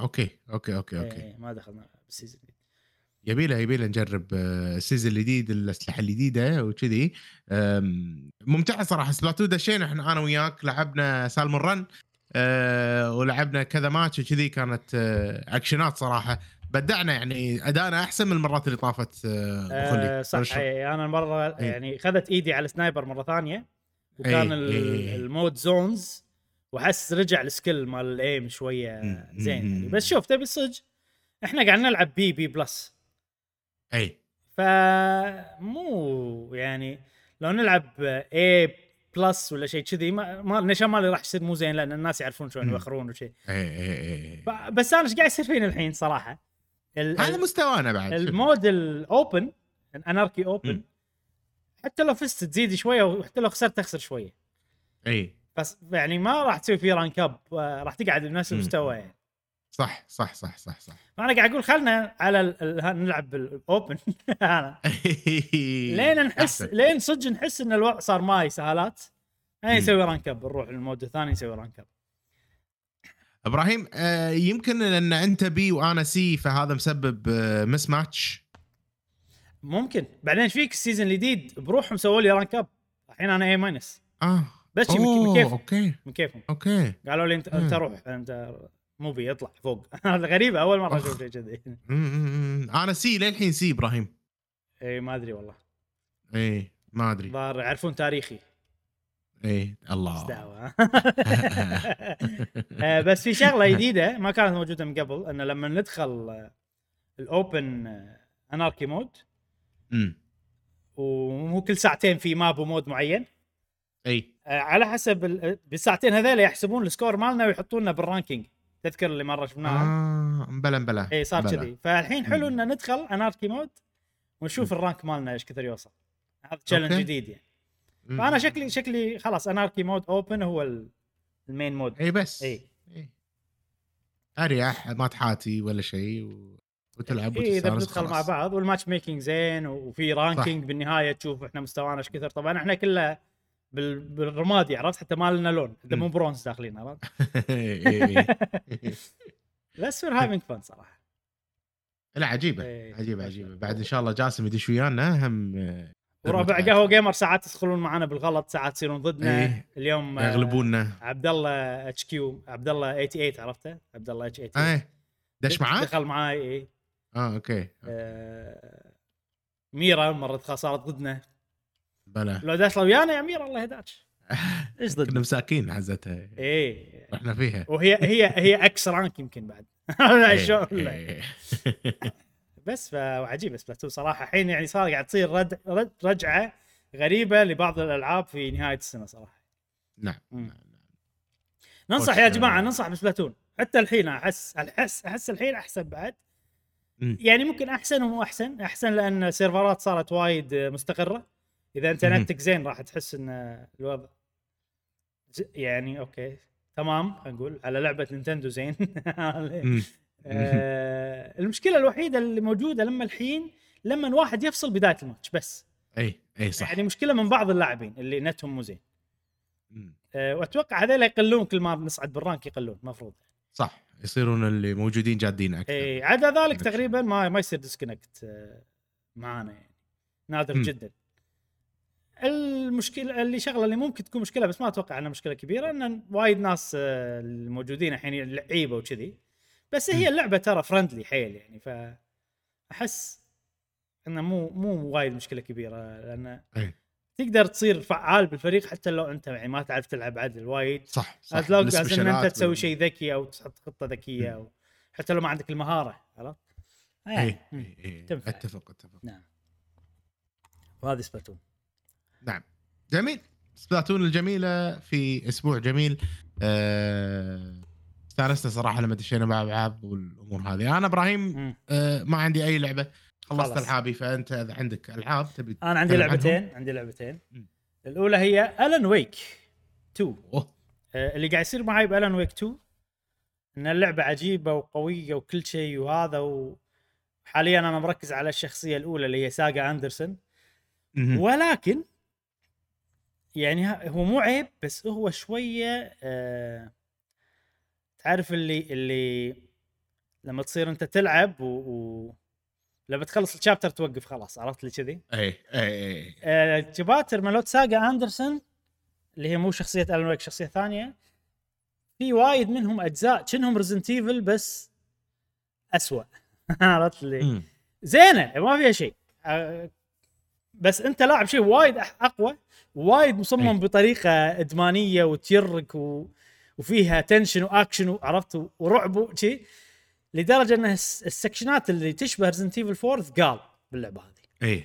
اوكي. ما دخلنا بالسيزون الجديد. يبيله نجرب السيزون الجديد، الاسلحه الجديده وكذي. ممتعه صراحه. سبلاتون دشينا احنا، انا وياك لعبنا سالمون رن ولعبنا كذا ماتش وكذي، كانت اكشنات صراحه بدعنا يعني. ادانا احسن من المرات اللي طافت. صح. انا المره يعني خذت ايدي على سنايبر مره ثانيه، وكان المود زونز، وحس رجع السكيل مال الايم شويه زين يعني. بس شوف تبي صدق احنا قاعد نلعب بي بلس، اي فمو يعني لو نلعب اي بلس ولا شيء كذي ما نشان ما راح يصير مو زين، لان الناس يعرفون شلون يوخرون وشيء. بس انا ايش قاعد يصير فينا الحين صراحه؟ هذا مستوانا بعد المود الاوبن، اناركي اوبن، حتى لو فزت تزيد شويه وحتى لو خسرت تخسر شويه. اي بس يعني ما راح تسوي في رانك اب، راح تقعد بنفس المستوى يعني. صح. انا قاعد اقول خلنا على نلعب بالاوبن. انا لين نحس، لين صدق نحس ان الوضع صار ما يسهالات، انا نسوي رانك اب، نروح للمود الثاني نسوي رانك اب. ابراهيم يمكن ان انت بي وانا سي، فهذا مسبب مس ماتش ممكن. بعدين فيك السيزون الجديد بروحهم سووا لي رانك اب، الحين انا اي ماينس. بس اوكي قالوا لي انت روح، انت مو بيطلع فوق. غريبة أول مرة أشوف شيء كذي. أنا سي للحين، سي إبراهيم. إيه ما أدري والله. إيه ما أدري. بار عرفون تاريخي. إيه الله. استعوى. بس في شغلة جديدة ما كانت موجودة من قبل، إن لما ندخل الأوبن أناركي مود، ومو كل ساعتين في ماب ومود معين. إيه. على حسب بالساعتين هذول يحسبون السكور مالنا ويحطوننا بالرانكينج. تذكر اللي مرة شفناها؟ بلا اي صار كذي. فالحين حلو ان ندخل اناركي مود ونشوف الرانك مالنا ايش كثر يوصل. هذا تشالنج جديد يعني. فانا شكلي خلاص اناركي مود اوبن هو المين مود. اي بس اي اريح، ما تحاتي ولا شيء، وتلعب وتستانس. ندخل مع بعض والماتش ميكينج زين، وفي رانكينج بالنهايه تشوف احنا مستوانا ايش كثر. طبعا احنا كله بالرمادي، عرفت؟ حتى ما لنا لون، حتى مو برونز داخلين، عرفت؟ بس فور هافينج فن صراحه. لا عجيبه عجيبه عجيبه. بعد ان شاء الله جاسم يدش ويانا هم، وربع قهوه جيمر ساعات يدخلون معنا بالغلط، ساعات يصيرون ضدنا. اليوم يغلبوننا. عبد الله اتش كيو، عبد الله 88 عرفته، عبد الله اتش 88 دش معاه، دخل معاي. ميرا مره خسرت ضدنا. بلا لو داش لو ويانا يا امير الله يهداك. ايش ضد مساكين حزتها. ايه احنا فيها. وهي هي اكس رانك يمكن بعد. بس فعجيب. بس صراحه الحين يعني صار قاعد تصير رجعه غريبه لبعض الالعاب في نهايه السنه صراحه. نعم. ننصح يا جماعه، ننصح بسبلاتون حتى الحين. احس الحين احسن بعد يعني، ممكن احسن ومو احسن لان سيرفرات صارت وايد مستقره. إذا انترنتك زين راح تحس إن الوضع يعني أوكي تمام. أقول على لعبة نينتندو زين. المشكلة الوحيدة اللي موجودة لما الواحد يفصل بداية الماتش بس. أي صح. يعني مشكلة من بعض اللاعبين اللي نتهم مو زين. وأتوقع هذا لا يقلون كل ما نصعد بالرانك، يقلون مفروض. صح، يصيرون اللي موجودين جادين أكثر. أي عدا ذلك تقريبا ما يصير ديسكونكت معانا يعني، نادر جدا. المشكله اللي شغله اللي ممكن تكون مشكله، بس ما اتوقع انها مشكله كبيره، ان وايد ناس الموجودين الحين لعيبه وكذي. بس هي اللعبه ترى فرندلي حيل يعني، فاحس انه مو وايد مشكله كبيره، لان تقدر تصير فعال بالفريق حتى لو انت يعني ما تعرف تلعب عدل وايد. صح صح. لازم انت تسوي شيء ذكي او تحط خطه ذكيه او حتى لو ما عندك المهاره. عرفت؟ يعني اتفق. نعم. وهذه سبلاتون. نعم جميل. سبلاتون الجميله في اسبوع جميل. استانسنا صراحه لما دشينا مع العاب والامور هذه. انا ابراهيم ما عندي اي لعبه، خلصت العابي. فانت اذا عندك العاب تبي؟ انا عندي لعبتين. الاولى هي ألان ويك 2. اللي قاعد يصير معي بألان ويك 2 ان اللعبه عجيبه وقويه وكل شيء وهذا، وحاليا انا مركز على الشخصيه الاولى اللي هي ساغا اندرسون. ولكن يعني هو مو عيب، بس هو شويه تعرف اللي لما تصير انت تلعب لما تخلص الشابتر توقف خلاص. عرفت لي كذي؟ اي الشابتر مالوت ساغا اندرسون اللي هي مو شخصيه ألان ويك، شخصيه ثانيه، في وايد منهم اجزاء كأنهم ريزنت ايفل بس اسوأ. عرفت لي؟ زينه ما فيها شيء، بس انت لاعب شيء وايد اقوى، وايد مصمم بطريقه ادمانيه وتيرك وفيها تنشن واكشن، عرفت، ورعب وشي، لدرجه ان السكشنات اللي تشبه ريزنت ايفل 4 ثقال باللعبه هذه. اي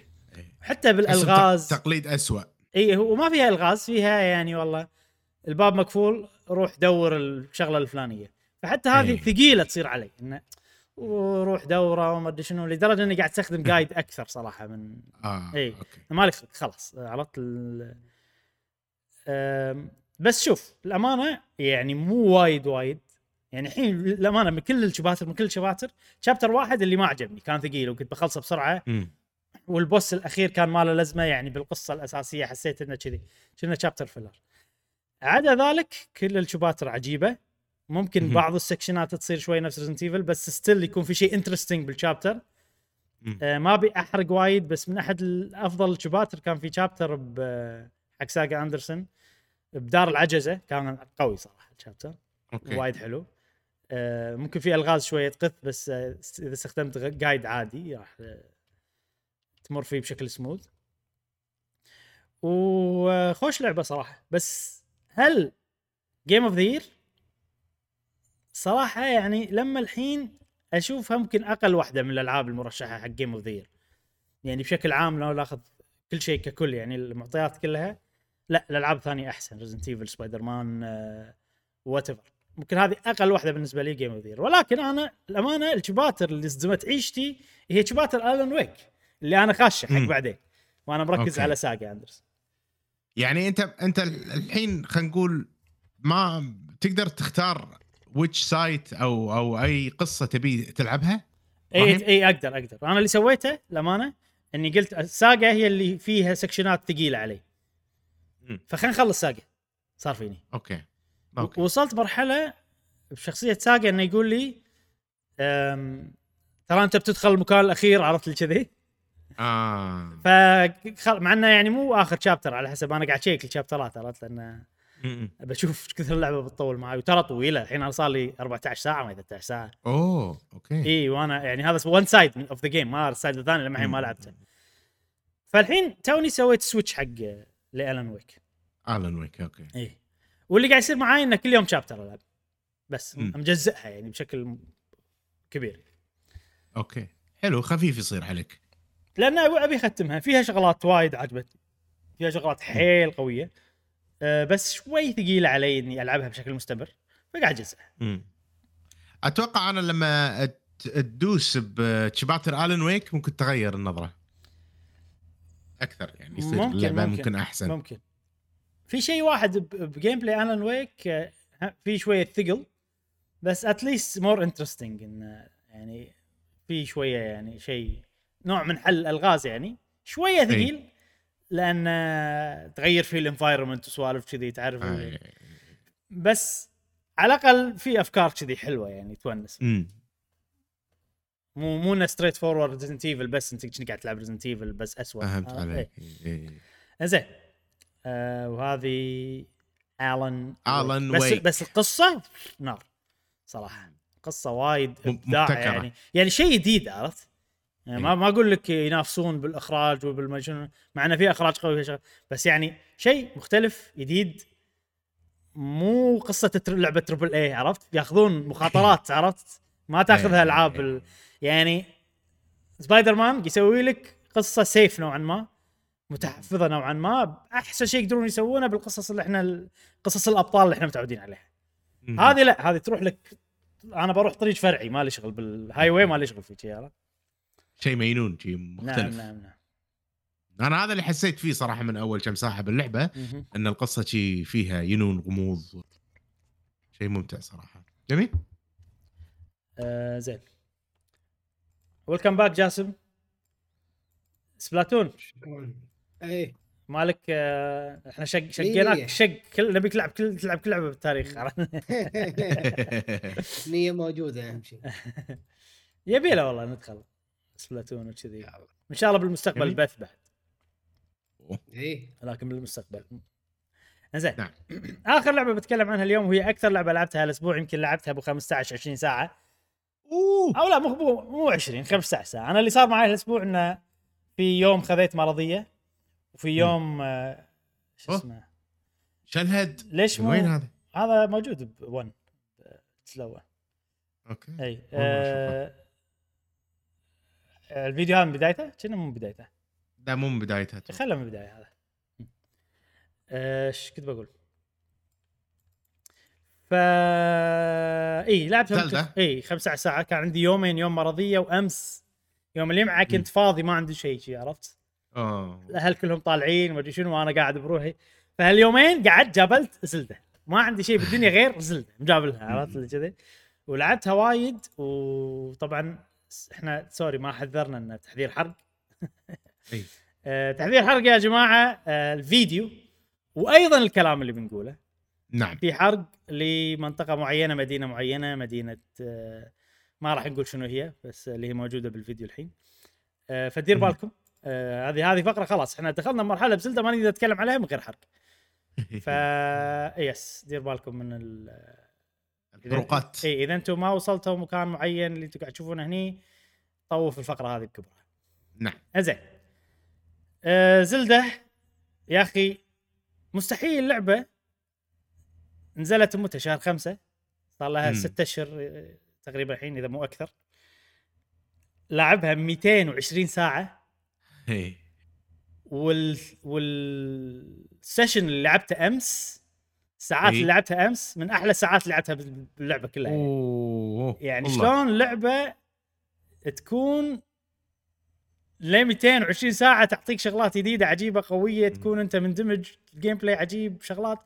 حتى بالالغاز تقليد اسوأ. اي وما فيها الغاز، فيها يعني والله الباب مقفول روح دور الشغله الفلانيه، فحتى هذه ثقيله تصير علي انه وروح دوره وما ادري شنو، لدرجه اني قاعد استخدم جايد اكثر صراحه من اي مالك خلاص. عرفت؟ بس شوف الامانه يعني مو وايد يعني الحين الامانه من كل الشباتر شابتر واحد اللي ما عجبني كان ثقيل وكنت بخلصه بسرعه، والبوس الاخير كان ما له لازمه يعني بالقصه الاساسيه، حسيت انه كذي كنا شابتر فيلر. عدا ذلك كل الشباتر عجيبه، ممكن بعض السكشنات تصير شوي نفس ريزنت ايفل بس ستيل يكون في شيء انترستينج بالشابتر. ما بأحرق وايد، بس من احد الافضل الشباتر كان في شابتر حق ساغا اندرسون بدار العجزه، كان قوي صراحه الشابتر وايد حلو. ممكن في الغاز شويه تقث، بس اذا استخدمت جايد عادي راح تمر فيه بشكل سموث وخوش لعبه صراحه. بس هل جيم اوف ذا يير صراحه؟ يعني لما الحين اشوفها ممكن اقل واحده من الالعاب المرشحه حق جيم اوف ذا يير يعني بشكل عام، لو ناخذ كل شيء ككل يعني المعطيات كلها، لا الالعاب ثانيه احسن، ريزنت ايفل، سبايدر مان، وات ايفر، ممكن هذه اقل واحده بالنسبه لي جيم اوف ذا يير. ولكن انا الامانه الشباتر اللي صدمت عيشتي هي شباتر ألان ويك اللي انا خاشه حق بعدين، وانا مركز على ساغا اندرسون. يعني انت الحين خلينا نقول ما تقدر تختار ويتش سايت او اي قصه تبي تلعبها. اي اقدر. انا اللي سويته للامانه اني قلت ساغا هي اللي فيها سكشنات ثقيله علي، فخلنا نخلص ساغا. صار فيني أوكي. وصلت مرحله بشخصيه ساغا انه يقول لي ترى انت بتدخل المكان الاخير. عرفت لي كذي؟ مع انه يعني مو اخر شابتر، على حسب انا قاعد اشيك الشابترات، عرفت، لانه بشوف كثر اللعبه بتطول معي، وترى طويله الحين. انا صار لي 14 ساعه ما 13 ساعه. اي وانا يعني هذا وان سايد اوف ذا جيم، ما السايد الثاني اللي معي ما لعبته. فالحين توني سويت سويتش حق لألان ويك. اوكي. اي واللي قاعد يصير معي انه كل يوم شابتر العب، بس مجزئها يعني بشكل كبير. اوكي حلو، خفيف يصير عليك، لان ابي اختمها. فيها شغلات وايد عجبتني، فيها شغلات حيل قويه، بس شوي ثقيله علي اني العبها بشكل مستمر، فقاعد اجزئها. اتوقع انا لما تدوس بشباتر ألان ويك ممكن تغير النظره اكثر، يعني يصير اللعبه ممكن احسن. ممكن في شيء واحد بجيم بلاي ألان ويك في شويه ثقل، بس اتليست مور انترستينج، انه يعني في شويه يعني شيء نوع من حل الغاز، يعني شويه ثقيل لان تغير فيه الانفايرمنت وسوالف كذي، تعرف. بس على الاقل في افكار كذي حلوه يعني تونس. مو ستريت فورورد ريزنت ايفل، بس انت قاعد تلعب ريزنت ايفل بس اسوء. زين. وهذه ألان ويك. بس القصه نار صراحه، قصه وايد ابداع يعني شيء جديد، عرفت يعني ما اقول لك ينافسون بالاخراج وبالمجنون، مع انه في اخراج قوي شغل. بس يعني شيء مختلف جديد، مو قصه لعبه تربل اي، عرفت؟ ياخذون مخاطرات، عرفت؟ ما تاخذها العاب يعني سبايدر مان يسوي لك قصه سيف نوعا ما، متحفظه نوعا ما، احسن شيء يقدرون يسوونه بالقصص اللي احنا قصص الابطال اللي احنا متعودين عليها. هذه لا، هذه تروح لك انا بروح طريق فرعي، ما لي شغل بالهاي واي، ما لي شغل فيه يا رب. شيء مينون، شيء مختلف. نعم نعم. انا هذا اللي حسيت فيه صراحه من اول كم صاحب اللعبه، ان القصه شيء فيها ينون، غموض، شيء ممتع صراحه. جميل. زين. ويلكم باك جاسم. سبلاتون اي مالك؟ احنا شقيناك شق، نبيك تلعب كل لعبه بالتاريخ. نيه موجوده اهم شيء. يبي له والله ندخل سبلاتون وكذي ان شاء الله بالمستقبل، بث بعد ايه، لكن بالمستقبل. زين. نعم. اخر لعبه بتكلم عنها اليوم، وهي اكثر لعبه لعبتها الاسبوع، يمكن لعبتها ابو 15 20 ساعه. او لا، مو 20، 15 ساعه. انا اللي صار معي الاسبوع انه في يوم خذيت مرضيه، وفي يوم شو اسمه شلهد. ليش مو وين هذا موجود ب1 تسلوه. اوكي اي الفيديو هذا من بدايته كنا مو من بدايته، لا مو من بدايته، خلى من بداية هذا. ايش كنت بقول؟ فا اي لعبت اي 15 ساعه. كان عندي يومين، يوم مرضيه وامس يوم الجمعه كنت فاضي ما عندي شيء، عرفت؟ الاهل كلهم طالعين وما ادري شنو، وانا قاعد بروحي. فهاليومين قاعد جابلت زلدة، ما عندي شيء بالدنيا غير زلدة مجابلها، عرفت اللي كذا. ولعبتها وايد، وطبعا احنا سوري ما حذرنا ان تحذير حرق. اي تحذير حرق يا جماعه، الفيديو وايضا الكلام اللي بنقوله نعم في حرق لمنطقه معينه، مدينه معينه، مدينه ما راح نقول شنو هي، بس اللي هي موجوده بالفيديو الحين. فدير بالكم. هذه فقره خلاص احنا دخلنا مرحله بزلدة ما نقدر نتكلم عليها من غير حرق. فا يس دير بالكم من الفروقات. اي اذا انتم ما وصلتوا مكان معين اللي انتم قاعد تشوفونه هني، طوف الفقره هذه بكبرها. نعم. زين. زلدة يا اخي مستحيل لعبه نزلت متى، شهر 5 صار لها 6 اشهر تقريبا الحين اذا مو اكثر، لعبها 220 ساعه. اي والسيشن اللي لعبته امس، ساعات اللي لعبتها امس من احلى ساعات لعبتها باللعبه كلها. يعني شلون لعبه تكون ل 220 ساعه تعطيك شغلات جديده عجيبه قويه، تكون انت مندمج، الجيم بلاي عجيب، شغلات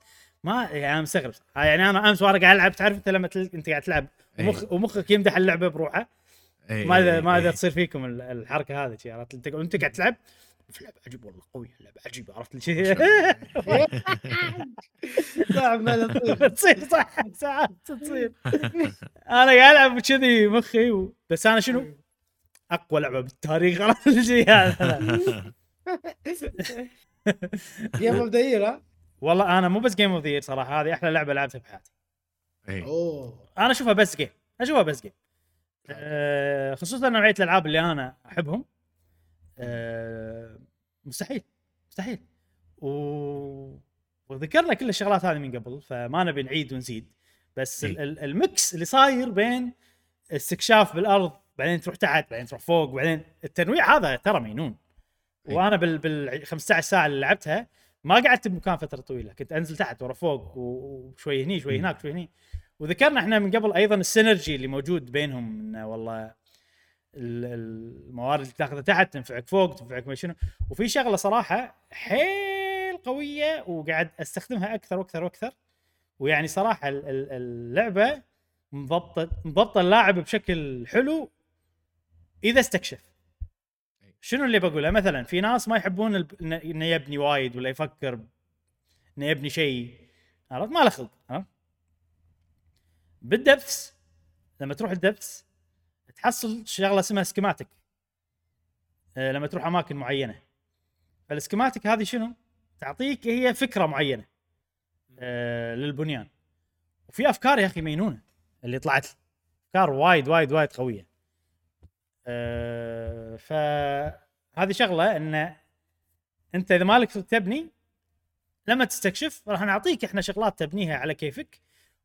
ما يعني مستغرب. يعني انا امس وانا قاعد العب، تعرف انت لما انت قاعد تلعب ومخك يمدح اللعبه بروحه، ما تصير فيكم الحركه هذه، عرفت؟ انت قاعد تلعب في لعبه عجيب والله قويه، لعبه عجيبه، عرفت الشيء؟ صعب ما تصير صح، ساعات تصير. انا قاعد العب كذي مخي بس انا شنو اقوى لعبه بالتاريخ، عرفت الشيء هذا؟ يا مبدئيا والله انا مو بس جيم اوف ذا يير صراحه، هذه احلى لعبه لعبتها بحياتي. انا اشوفها بس جيم خصوصا نوعيه الالعاب اللي انا احبهم. مستحيل وذكرنا كل الشغلات هذه من قبل، فما نبي نعيد ونزيد. بس المكس اللي صاير بين استكشاف بالارض، بعدين تروح تحت، بعدين تروح فوق، بعدين التنويع هذا ترى مينون. وانا بال 15 ساعه اللي لعبتها ما قعدت بمكان فتره طويله، كنت انزل تحت ورا فوق وشوي هني شوي هناك شوي هني. وذكرنا احنا من قبل ايضا السينرجي اللي موجود بينهم، انه والله الموارد اللي تاخذها تحت تنفعك فوق، تنفعك ما شنو. وفي شغله صراحه حيل قويه وقاعد استخدمها اكثر واكثر واكثر، ويعني صراحه اللعبه مضبطه اللاعب بشكل حلو اذا استكشف. شنو اللي بقوله؟ مثلا في ناس ما يحبون انه يبني وايد، ولا يفكر انه يبني شيء، عرفت؟ ما له خلق. بالدبس لما تروح الدبس تحصل شغله اسمها سكيماتيك، لما تروح اماكن معينه. فالسكيماتيك هذه شنو تعطيك؟ هي فكره معينه للبنيان، وفي افكار يا اخي مينونه اللي طلعت، افكار وايد وايد وايد قويه. فهذه شغله ان انت اذا مالك تبني لما تستكشف راح نعطيك احنا شغلات تبنيها على كيفك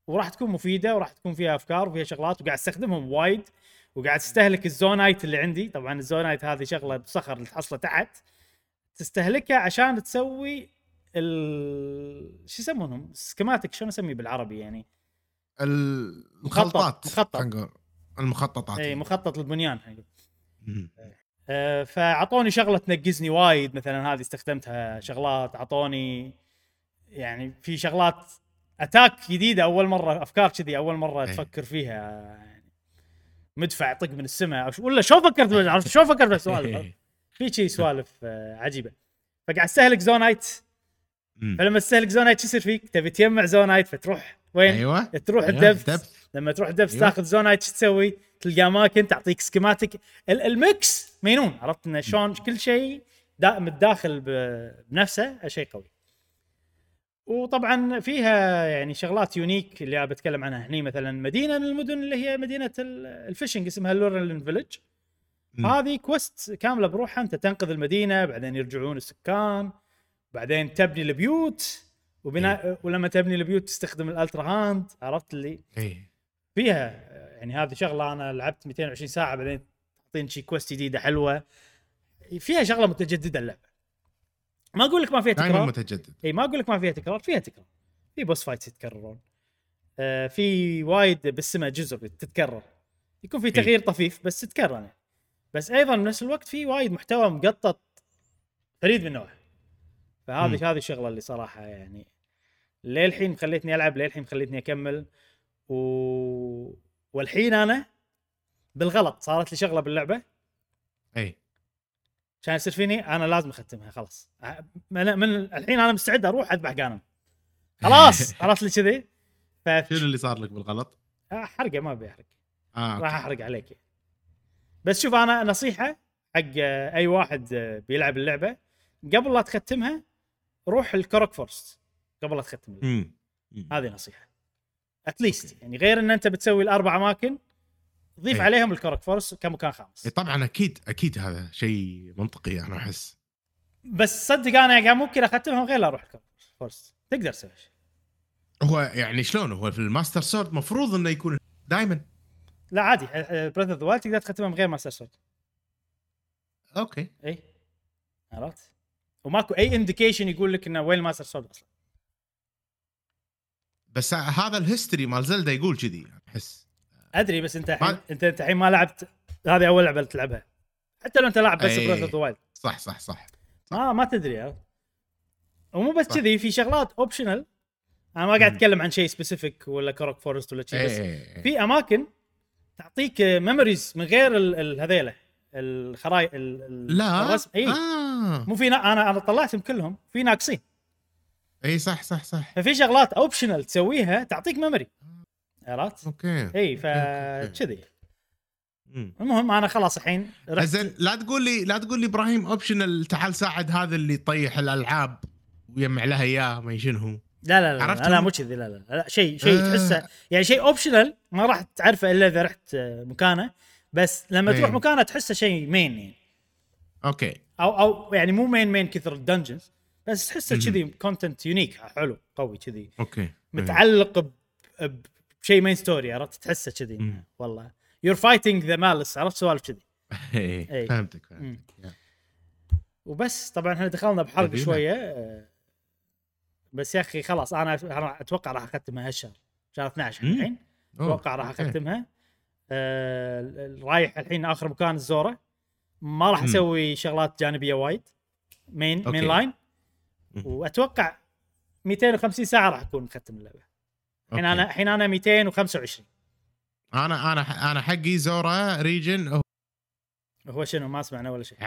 وراح تكون مفيده وراح تكون فيها افكار وفيها شغلات وقاعد استخدمهم وايد وقاعد تستهلك الزونايت اللي عندي. طبعا الزونايت هذه شغله بصخر اللي تحصله تحت تستهلكها عشان تسوي شو يسمونهم سكماتيك شلون نسميه بالعربي يعني المخططات المخططات اي مخطط البنيان حقي. فعطوني شغله تنقزني وايد مثلا هذه استخدمتها شغلات عطوني يعني في شغلات اتاك جديده اول مره افكار كذي اول مره تفكر فيها يعني مدفع طق من السماء ولا شو فكرت عرفت شو فكرت بالسؤال في شيء سوالف عجيبه فقاعد استهلك زونايت. فلما تستهلك زونايت شو يصير فيك تبي تجمع زونايت فتروح وين أيوة. تروح الدبس أيوة. لما تروح الدبس أيوة. تاخذ زونايت شو تسوي تلقى اماكن تعطيك سكيماتيك الميكس مينون عرفت ان شلون كل شيء دائم الداخل بنفسه شيء قوي. وطبعا فيها يعني شغلات يونيك اللي انا بتكلم عنها هني مثلا مدينه من المدن اللي هي مدينه الفيشنج اسمها لورن فيليج هذه كوست كامله بروحها انت تنقذ المدينه بعدين يرجعون السكان بعدين تبني البيوت وبناء ولما تبني البيوت تستخدم الالترا هاند عرفت اللي فيها يعني هذه شغله انا لعبت 220 ساعه بعدين تعطيني شي كوست جديده حلوه فيها شغله متجدده اللعبه ما اقول لك ما فيها تكرار متجدد اي ما اقول لك ما فيها تكرار فيها تكرار في بوس فايتس يتكررون في وايد بالسماء جزر تتكرر يكون في تغيير طفيف بس تتكرر بس ايضا بنفس الوقت في وايد محتوى مقطط فريد من نوعه فهذه الشغله اللي صراحه يعني للحين خلتني العب للحين خلتني اكمل والحين انا بالغلط صارت لي شغله باللعبه اي عشان يصير فيني انا لازم اختمها خلاص من الحين انا مستعد اروح اذبح قانم خلاص خلاص لي كذي شنو اللي صار لك بالغلط حرقه ما بيحرق راح احرق عليك بس شوف انا نصيحه حق اي واحد بيلعب اللعبه قبل لا تختمها روح الكرك فورست قبل لا تختمها هذه نصيحه اتليست يعني غير ان انت بتسوي الاربع اماكن ضيف عليهم الكرك فورست كمكان خامس طبعا اكيد هذا شيء منطقي انا احس بس صدق انا يعني ممكن اختمهم غير لا اروح الكرك فورست تقدر تسوي هو يعني شلون هو في الماستر سورد مفروض انه يكون دائما لا عادي بريث اوف ذا وايلد تقدر تختمهم غير ماستر سورد اوكي اي عرفت وماكو اي انديكيشن يقول لك انه وين ماستر سورد اصلا بس هذا الهيستوري مال زلدا يقول كذي احس ادري بس انت ما... انت الحين ما لعبت هذه اول لعبه تلعبها حتى لو انت لاعب بس بريث طوال صح ما تدري يعني. ومو بس كذي في شغلات اوبشنال انا ما قاعد اتكلم عن شيء سبيسيفيك ولا كروك فورست ولا شيء بس في اماكن تعطيك ميموريز من غير هذيله الخرايط الرسم اي مو في انا طلعتهم كلهم في ناقصين اي صح ففي شغلات اوبشنال تسويها تعطيك ميموري عرفت اوكي اي فكذي المهم انا خلاص الحين زين لا تقول لي ابراهيم اوبشنال تعال ساعد هذا اللي يطيح الالعاب ويجمع لها اياه ما يشنهم لا انا مو كذي لا شيء تحسه يعني شيء اوبشنال ما راح تعرفه الا اذا رحت مكانه بس لما تروح مكانه تحسه شيء مين يعني. اوكي او يعني مو مين كثر الدنجنز بس تحسه كذي كونتنت يونيك حلو قوي كذي اوكي متعلق بشيء مين ستوري عرفت تحسه كذي والله يور فايتنج ذا مالس عرفت سوالف كذي فهمتك وبس طبعا احنا دخلنا بحرق شويه بس يا اخي خلاص انا اتوقع راح اختمها هالشهر شهر 12 الحين اتوقع راح اختمها رايح الحين اخر مكان الزوره ما راح اسوي شغلات جانبيه وايد مين لاين واتوقع 250 ساعه راح اكون ختم اللعبه الحين انا 225 انا حقي زوره ريجن هو شنو ما سمعنا ولا شيء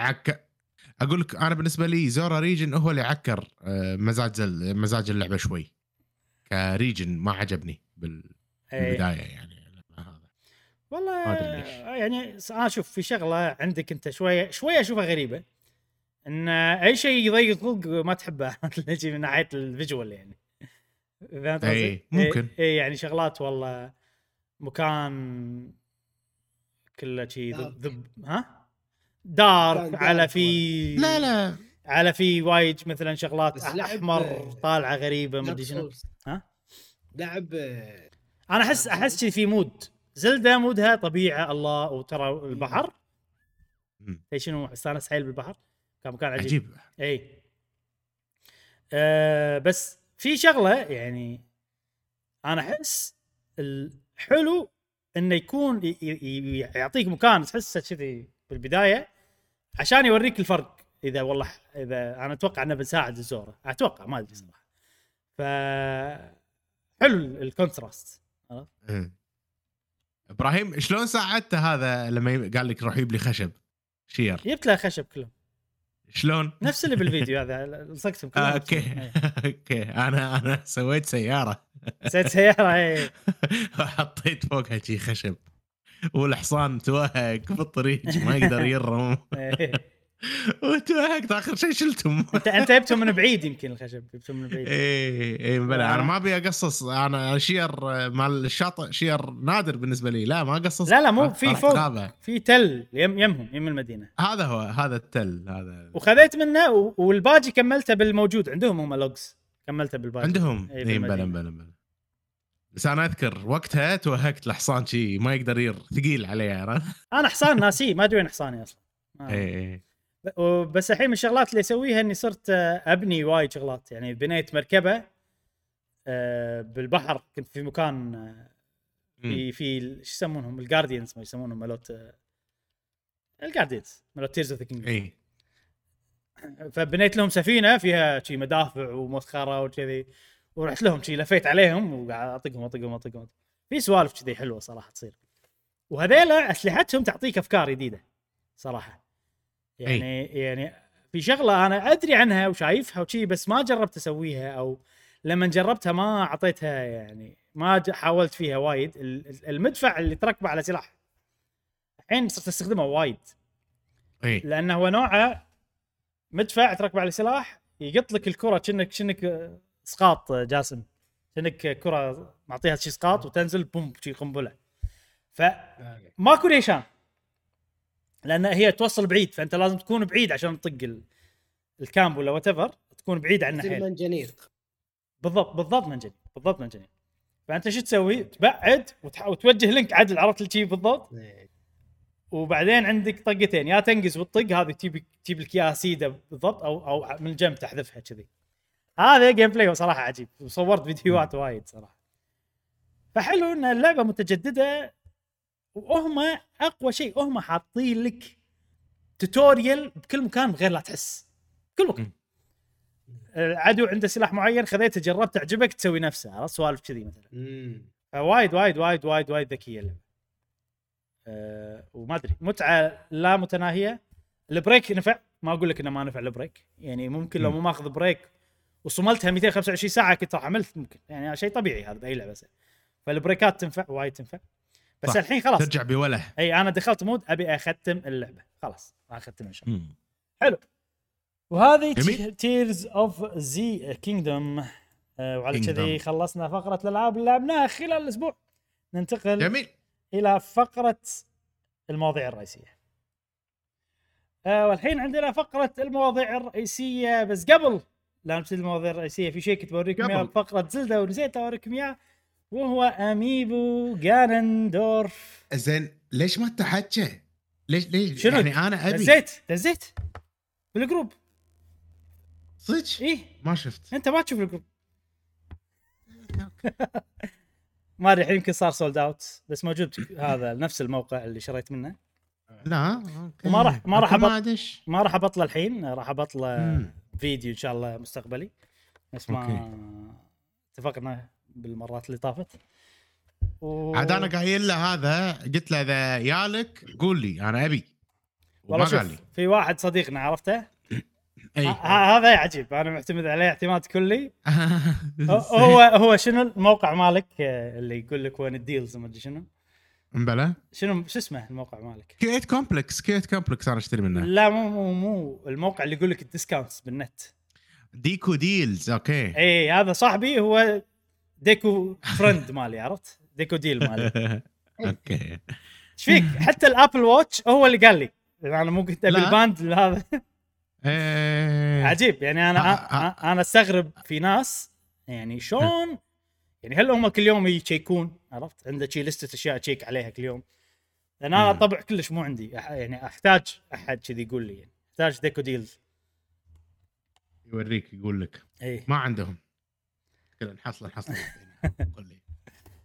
اقول لك انا بالنسبه لي زوره ريجن هو اللي عكر مزاج اللعبه شوي كريجن ما عجبني بالبدايه يعني والله يعني انا اشوف في شغله عندك انت شويه اشوفها غريبه ان اي شيء يضيق خلق ما تحبه تجي من ناحيه الفيجوال يعني اي ممكن اي يعني شغلات والله مكان كله شيء ذب ها دارك على في لا لا على في وايد مثلا شغلات احمر طالعه غريبه ما ادري شنو. ها لعب انا احس في مود زلدة مودها طبيعه الله وترى البحر اي شنو حسانه سحيل بالبحر كان مكان عجيب اي بس في شغله يعني انا احس الحلو انه يكون يعطيك مكان تحسه كذي بالبدايه عشان يوريك الفرق اذا والله اذا انا اتوقع انه بنساعد الزوره اتوقع ما ادري صراحه ف حلو الكونتراست خلاص. ابراهيم شلون ساعدته هذا لما قال لك روح يجيب لي خشب شير؟ جبت له خشب كله شلون نفس اللي بالفيديو هذا لصقتهم كله. اوكي اوكي انا سويت سياره اي وحطيت فوقها شي خشب والحصان توهق بالطريق ما يقدر يرم وتوهقت اخر شيء شلتهم. انت جبتهم من بعيد يمكن الخشب جبتهم من بعيد اي بلا انا ما ابي اقصص انا شير مال الشاطئ شير نادر بالنسبه لي لا ما اقصص لا مو في فوق في تل يمهم يم المدينه هذا هو هذا التل هذا وخذيت منه والباجي كملته بالموجود عندهم هم لوجز كملته بالباجي عندهم اي بلا بس انا اذكر وقتها توهقت الحصان شيء ما يقدر ير ثقيل عليه انا حصان ناسي ما ادري وين حصاني اصلا اي بس الحين من الشغلات اللي اسويها اني صرت ابني وايد شغلات يعني بنيت مركبه بالبحر كنت في مكان في شو يسمونهم الجارديانز ما يسمونهم مالوت الجارديانز مالوت تيرز اوف ذا كينجدم فبنيت لهم سفينه فيها شي مدافع ومسخره وكذي ورحت لهم شي لفيت عليهم وقاعد اطقهم في سوالف كذي حلوه صراحه تصير وهذيل اسلحتهم تعطيك افكار جديده صراحه يعني أي. يعني في شغله انا ادري عنها وشايفها وشي بس ما جربت اسويها او لما جربتها ما اعطيتها يعني ما حاولت فيها وايد المدفع اللي تركبه على سلاح الحين صرت استخدمه وايد أي. لانه هو نوعه مدفع تركبه على سلاح يقط لك الكره كأنك سقاط جاسم كأنك كره معطيها شيء سقاط وتنزل بوم شيء قنبله فماكو ريشان لأن هي توصل بعيد فأنت لازم تكون بعيد عشان تطق الكامب ولا whatever تكون بعيد عنه حيل منجنيق بالضبط منجنيق فأنت شو تسوي تبعد وتوجه لينك عدل عرفت الشيء بالضبط وبعدين عندك طقتين يا تنقز والطق هذه تجيب لك يا سيدة بالضبط أو من الجنب تحذفها كذي هذا جيم بلاي صراحة عجيب وصورت فيديوهات وايد صراحة فحلو إن اللعبة متجددة وهم اقوى شيء هم حاطين لك توتوريال بكل مكان غير لا تحس كل وقت العدو عنده سلاح معين خذيته جربته عجبك تسوي نفسه على سوالف كذي مثلا فوايد وايد وايد وايد وايد ذكيه اللعبه وما ادري متعه لا متناهيه البريك نفع ما اقول لك انه ما نفع البريك يعني ممكن لو ما اخذ بريك وصملتها 225 ساعه كنت راح عملت ممكن يعني شيء طبيعي هذا باي لعبه فالبريكات تنفع وايد تنفع بس صح. الحين خلاص ترجع بوله اي انا دخلت مود ابي اختم اللعبه خلاص ما ختمها ان شاء الله حلو وهذه تيرز اوف ذا كينجدم وعلى كذي خلصنا فقره الالعاب اللي لعبناها خلال الاسبوع ننتقل جميل الى فقره المواضيع الرئيسيه والحين عندنا فقره المواضيع الرئيسيه بس قبل لا نبتدي المواضيع الرئيسيه في شيء كنت بوريكم اياه فقره زلدة ونسيت اوريكم اياه وهو أميبو غانندورف. زين ليش ما تحكي؟ ليش؟ يعني أنا أبي. دزيت بالجروب. صدق؟ إيه ما شفت. أنت ما تشوف الجروب. ما أدري يمكن صار سولد أوت بس موجود هذا نفس الموقع اللي شريت منه. لا. أوكي. ما راح أبطل الحين راح أبطل فيديو إن شاء الله مستقبلي. اسمع اتفقنا. بالمرات اللي طافت عاد انا قايل له هذا قلت له اذا يالك قول لي انا ابي والله شوف في واحد صديقنا عرفته هذا عجيب انا معتمد عليه اعتماد كلي هو شنو الموقع مالك اللي يقول لك وين الديلز ما ادري شنو امبلا شنو شو اسمه الموقع مالك كريت كومبلكس انا اشتري منه لا مو الموقع اللي يقول لك الديسكاونتس بالنت ديكو ديلز اوكي اي هذا صاحبي هو ديكو فرند مالي عرفت ديكو ديل مالي اوكي ايش فيك حتى الابل واتش هو اللي قال لي انا ممكن تقابل باند هذا عجيب يعني. انا استغرب في ناس يعني شلون يعني هل هم كل يوم يشيكون؟ عرفت عندك شي لسته اشياء تشيك عليها كل يوم؟ لان انا طبع كلش مو عندي يعني احتاج احد كذي يقول لي يعني. احتاج ديكو ديلز يوريك يقول لك ايه؟ ما عندهم كذا نحصل قول لي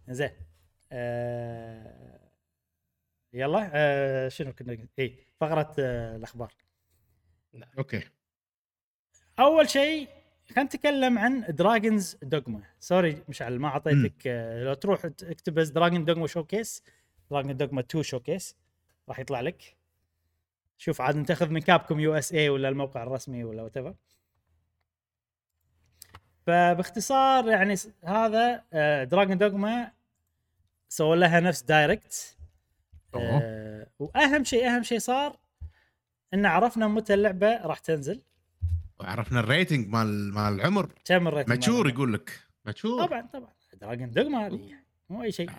زين يلا شنو كنا اي فقرة الاخبار. اوكي اول شيء خلينا نتكلم عن دراجونز دوغما. سوري مشعل ما اعطيتك لو تروح اكتب بس دراجون دوغما شوكيس، دراجون دوغما 2 شوكيس راح يطلع لك. شوف عاد انت اخذ من كابكوم يو اس اي ولا الموقع الرسمي ولا whatever. فباختصار يعني هذا دراجون دوغما سووا لها نفس دايركت واهم شيء صار ان عرفنا متى اللعبه راح تنزل وعرفنا الريتنج مال العمر كم الريتنج ماتشور يقول لك ماتشور طبعا دراجون دوغما مو اي شيء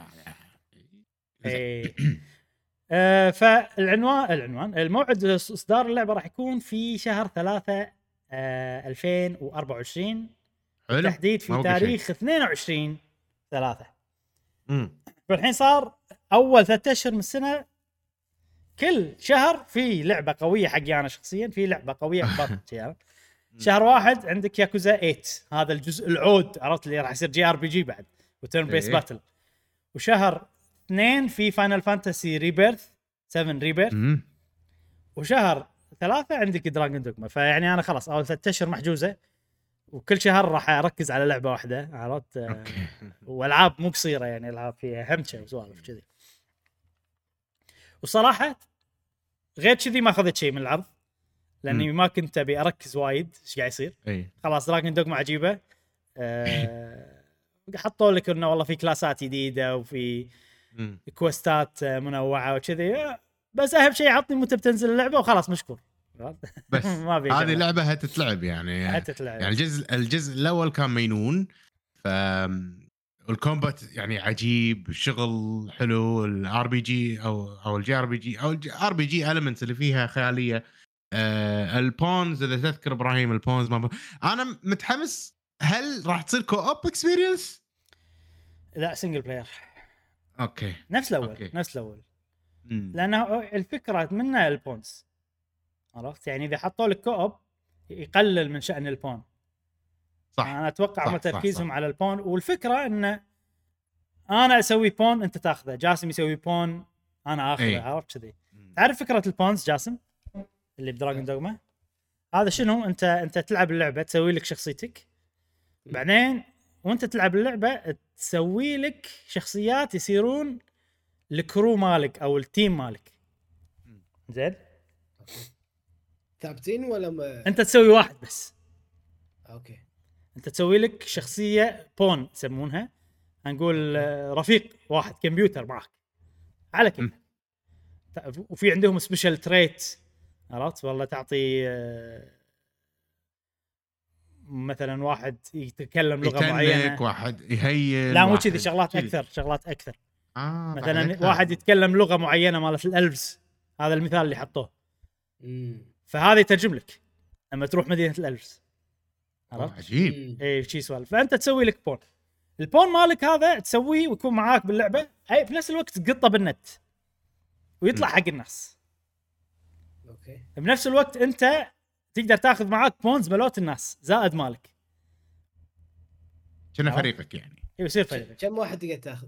فالعنوان الموعد اصدار اللعبه راح يكون في شهر 3 2024 تحديد في تاريخ 22/3. فالحين صار اول 3 اشهر من السنه كل شهر في لعبه قويه حقي انا شخصيا، في لعبه قويه بطت يعني. شهر واحد عندك ياكوزا 8 هذا الجزء العود عرفت اللي راح يصير جي ار بي جي بعد وتيرن بيس باتل، وشهر 2 في فاينل فانتسي ريبيرث 7 ريبيرث، وشهر 3 عندك دراجون دوغما. فيعني انا خلاص اول 3 اشهر محجوزه وكل شهر راح اركز على لعبه واحده عرفت والعاب مو قصيره يعني العاب فيها همشه وسوالف كذي. وصراحه غير كذي ما اخذت شيء من العرض لاني ما كنت ابي اركز وايد ايش قاعد يصير. خلاص دراجون دوغما عجيبه حطوا لك انه والله في كلاسات جديده وفي كوستات منوعه وكذي، بس اهم شيء عطني متى بتنزل اللعبه وخلاص مشكور بس هذه لعبه هتتلعب يعني الجزء الاول كان مينون والكومبات يعني عجيب، الشغل حلو، الار بي جي او الجي ار بي جي او ار بي جي المنتس اللي فيها خياليه. البونز اذا تذكر ابراهيم البونز ما انا متحمس. هل راح تصير كو اوب اكسبيرينس؟ لا سنجل بلاير. اوكي نفس الاول لانه الفكره منها البونز عرفت يعني اذا حطوا لك كو اوب يقلل من شأن البون صح. انا اتوقع ما تركيزهم على البون، والفكره ان انا اسوي بون انت تاخذه، جاسم يسوي بون انا اخذه عرفت كذي. تعرف فكره البونز جاسم اللي بدراجون دوغما هذا شنو؟ انت تلعب اللعبه تسوي لك شخصيتك، بعدين وانت تلعب اللعبه تسوي لك شخصيات يصيرون الكرو مالك او التيم مالك زين ثابتين ولا ما... انت تسوي واحد بس. اوكي انت تسوي لك شخصيه بون يسمونها، هنقول رفيق واحد كمبيوتر معك على كيف، وفي عندهم سبيشال تريت عرفت والله تعطي مثلا واحد يتكلم لغه معينه، واحد يهيل، لا مو كذي شغلات اكثر مثلا واحد يتكلم لغه معينه مالت الالفز، هذا المثال اللي حطوه فهذا يترجم لك لما تروح مدينه الالفز عرفت. عجيب اي شيء سوالف. فانت تسوي لك بون، البون مالك هذا تسويه ويكون معاك باللعبه، اي في نفس الوقت تقطه بالنت ويطلع حق الناس. اوكي بنفس الوقت انت تقدر تاخذ معاك بونز ملوت الناس زائد مالك كنا فريقك يعني يصير فريقك. كم واحد تقدر تاخذ؟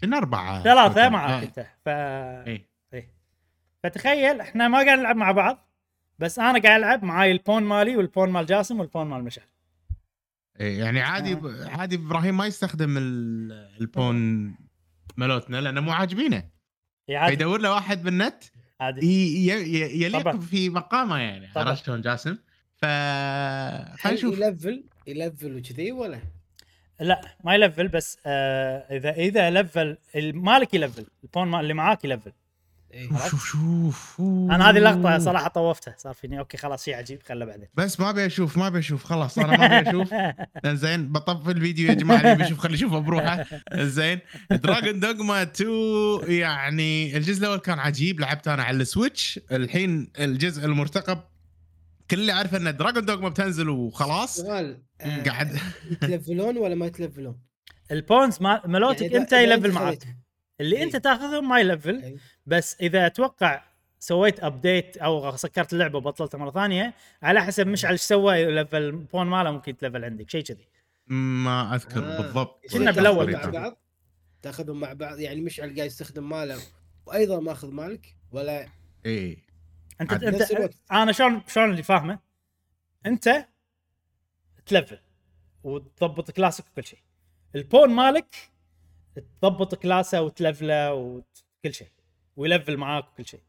كنا 4 معاك انت فتخيل احنا ما قاعد نلعب مع بعض، بس انا قاعد العب معاي البون مالي والبون مال جاسم والبون مال مشعل. يعني عادي ابراهيم ما يستخدم البون مالتنا لانه مو عاجبينه، يدور له واحد بالنت يليق في مقامه يعني عرفت شلون جاسم. ف خلينا نشوف يلفل وكذي ولا لا ما يلفل، بس اذا لفل مالك يلفل، البون مال اللي معاك يلفل شوف انا هذه اللقطه صراحه طوفتها، صار فيني اوكي خلاص شيء عجيب خله بعدين، بس ما ابي اشوف خلاص انا ما ابي اشوف. زين بطفي الفيديو يا جماعه، اللي بيشوف خليه يشوفه بروحه. زين دراغون دوغما 2 يعني الجزء الاول كان عجيب، لعبته انا على السويتش. الحين الجزء المرتقب كل عارف ان دراغون دوغما بتنزل وخلاص. قاعد يتلفلون ولا ما يتلفلون البونز مالوتك يعني انت يلفل معك اللي انت تاخذهم ما يلفل، بس اذا اتوقع سويت ابديت او سكرت اللعبه وبطلتها مره ثانيه على حسب مش على ايش سوى ليفل بون ماله، ممكن تلفل عندك شيء كذي ما اذكر بالضبط. كنا بالاول بعض تاخذهم مع بعض، يعني مش على قاعد يستخدم ماله وايضا ماخذ مالك ولا اي انت انا شلون اللي فاهمه انت تلفل وتضبط كلاسك وكل شيء، البون مالك تضبط كلاسه وتلفله وكل شيء ويلفل معاك وكل شيء.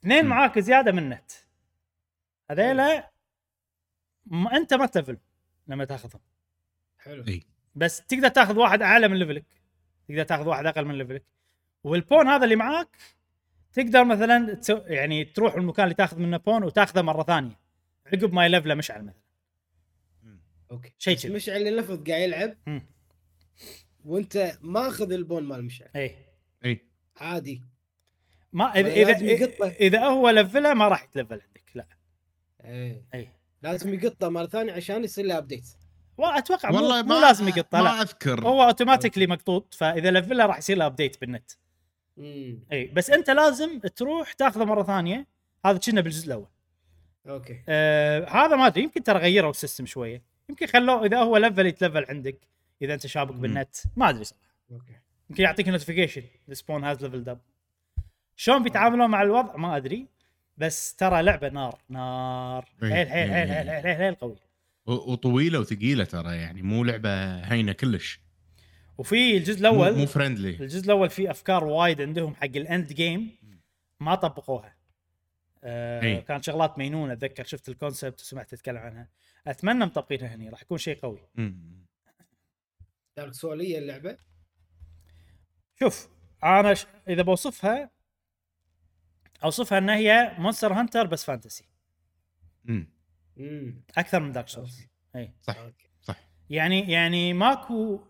اثنين معاك زياده من النت هذيلا انت ما تلفل لما تاخذهم. حلو. بس تقدر تاخذ واحد اعلى من ليفلك، تقدر تاخذ واحد اقل من ليفلك، والبون هذا اللي معاك تقدر مثلا يعني تروح المكان اللي تاخذ منه بون وتاخذه مره ثانيه عقب ما يلفله مشعل مثلا. اوكي شيء مشعل اللي لفظ قاعد يلعب وانت ما اخذ البون مال مشعل. اي عادي ما اذا هو لفله ما راح يتلفل عندك. لا اي لازم يقطه مره ثانيه عشان يصير له ابديت. واتوقع مو لازم يقطه، لا اذكر هو اوتوماتيكلي مقطوط، فاذا لفله راح يصير له ابديت بالنت. اي بس انت لازم تروح تاخذه مره ثانيه. هذا كنا بالجزء الاول. اوكي هذا ما ادري، يمكن ترى غيروا السيستم شويه، يمكن خلوه اذا هو لفل يتلفل عندك اذا انت شابك بالنت، ما ادري صراحه. اوكي يمكن يعطيك نوتيفيكيشن سبون هاز ليفلد اب. شلون بيتعاملون مع الوضع ما ادري، بس ترى لعبه نار حيل حيل حيل حيل حيل قويه وطويله وثقيله ترى، يعني مو لعبه هينه كلش. وفي الجزء الاول مو فريندلي، الجزء الاول فيه افكار وايد عندهم حق الاند جيم ما طبقوها. كان شغلات مينونه اتذكر شفت الكونسبت وسمعت تتكلم عنها، اتمنى مطبقينها هني راح يكون شيء قوي. دارك سولية اللعبة. شوف أنا إذا بوصفها أوصفها إن هي مونستر هانتر بس فانتسي. أكثر من دارك سولز. إيه. صح. يعني ماكو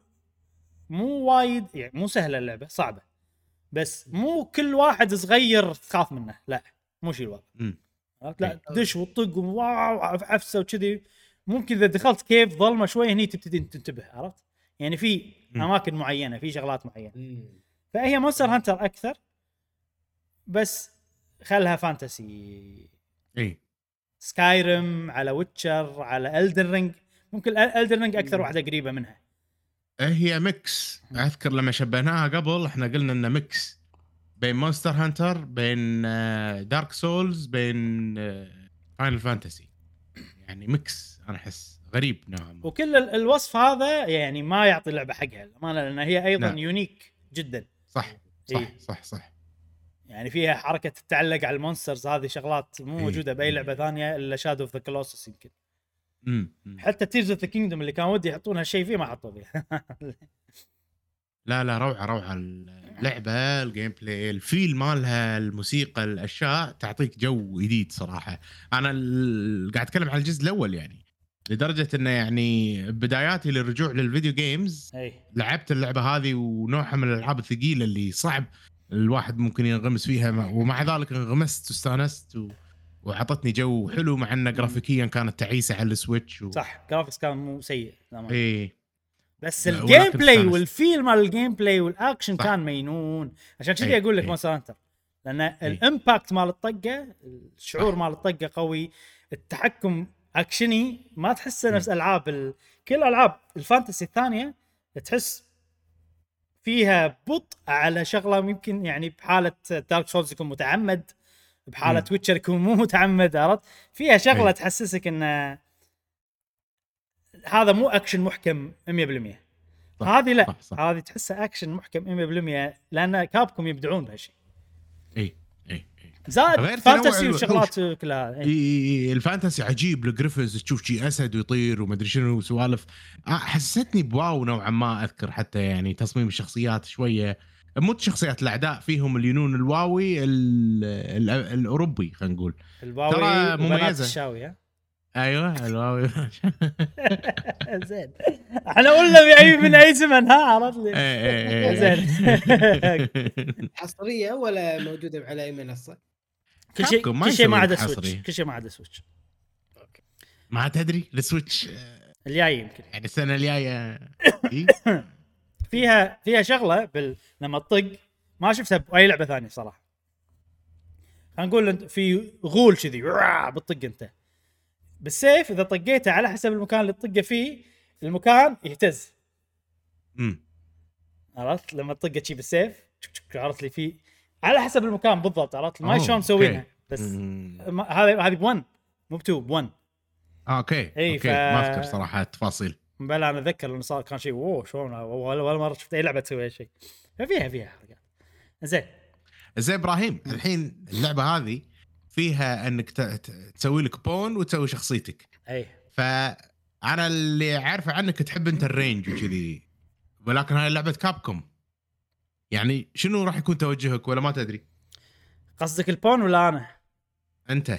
مو وايد، يعني مو سهلة اللعبة، صعبة. بس مو كل واحد صغير تخاف منه، لا مو شيء الوضع. لا دش وطق وواو عفسة وكذي. ممكن إذا دخلت كيف ظلمة شوي هني تبتدي تنتبه، عرفت؟ يعني في اماكن معينه، في شغلات معينه. فهي مونستر هانتر اكثر بس خلها فانتسي. اي سكايرم على ويتشر على ألدن رينج، ممكن ألدن رينج اكثر واحده قريبه منها. هي ميكس. اذكر لما شبهناها قبل احنا قلنا انه ميكس بين مونستر هانتر بين دارك سولز بين فاينل فانتسي، يعني ميكس انا احس غريب نعم. وكل الوصف هذا يعني ما يعطي اللعبة حقها الأمانة، لأن هي أيضاً نعم. يونيك جداً. صح. يعني فيها حركة تتعلق على المونسترز، هذه شغلات مو موجودة بأي لعبة ثانية إلا شادو أوف ذا كلوسس يمكن. حتى تيرز أوف ذا كينجدوم اللي كان ودي يحطون هالشيء فيه ما حطوا فيه. لا روعة اللعبة، الجيم بلاي، الفيل مالها، الموسيقى، الأشياء تعطيك جو جديد صراحة. أنا قاعد أتكلم على الجزء الأول يعني. لدرجة إنه يعني بداياتي للرجوع للفيديو جيمز لعبت اللعبة هذه، ونوعها من الألعاب الثقيلة اللي صعب الواحد ممكن ينغمس فيها، ومع ذلك انغمست واستانست وعطتني جو حلو، مع إنه جرافيكيا كانت تعيسة على السويتش صح، جرافيكس كان مو سيء بس الجيم بلاي والفيل مال الجيم بلاي والأكشن صح. كان مينون، عشان كذي أقول لك مونستر هانتر، لأن الإمباكت مال الطقة، الشعور مال الطقة قوي، التحكم اكشني ما تحس نفس العاب كل العاب الفانتسي الثانيه تحس فيها بطء على شغله، ممكن يعني بحاله دارك سولز يكون متعمد، بحاله ويتشر يكون مو متعمد، عرفت؟ فيها شغله تحسسك ان هذا مو اكشن محكم 100%. هذه لا صح. هذه تحسها اكشن محكم 100% لان كابكم يبدعون بهالشيء. زاد فانتسي وشغلات كلها. الفانتسي عجيب، الجريفز تشوف شيء اسد ويطير ومدري شنو وسوالف، حسستني بواو نوعا ما. اذكر حتى يعني تصميم الشخصيات شويه مو شخصيات الأعداء فيهم اليونون الواوي الأوروبي خلينا نقول ترى مميزة. أيوة الواوي زين احنا قلنا بعيب من أي زمن ها عرض لي زين حصرية ولا موجودة على أي منصة؟ كل شيء ما عدا سويتش. ما تدري للسويتش الجاي يمكن يعني السنة الجاية فيها شغلة لما تطق ما شفتها بأي لعبة ثانية صراحة. هنقول في غول كذي بتطق انت بالسيف إذا طقيته على حسب المكان اللي تطقه فيه المكان يهتز. عرفت لما تطقه شيء بالسيف عرفت لي فيه على حسب المكان بالضبط عرفت ما شلون مسوينها بس هذه ب1 مو ب2 ب1 اوكي ما اذكر صراحه التفاصيل بلا انا اذكر لانه صار كان شيء اوه شلون ولا مره شفت اي لعبه تسوي هالشيء فيها حركات. زين ابراهيم الحين اللعبه هذه فيها انك تسوي لك بون وتسوي شخصيتك اي فانا اللي عارفه عنك تحب انت الرينج وكذي ولكن هاي لعبه كابكوم يعني شنو راح يكون توجهك ولا ما تدري؟ قصدك البون ولا انا انت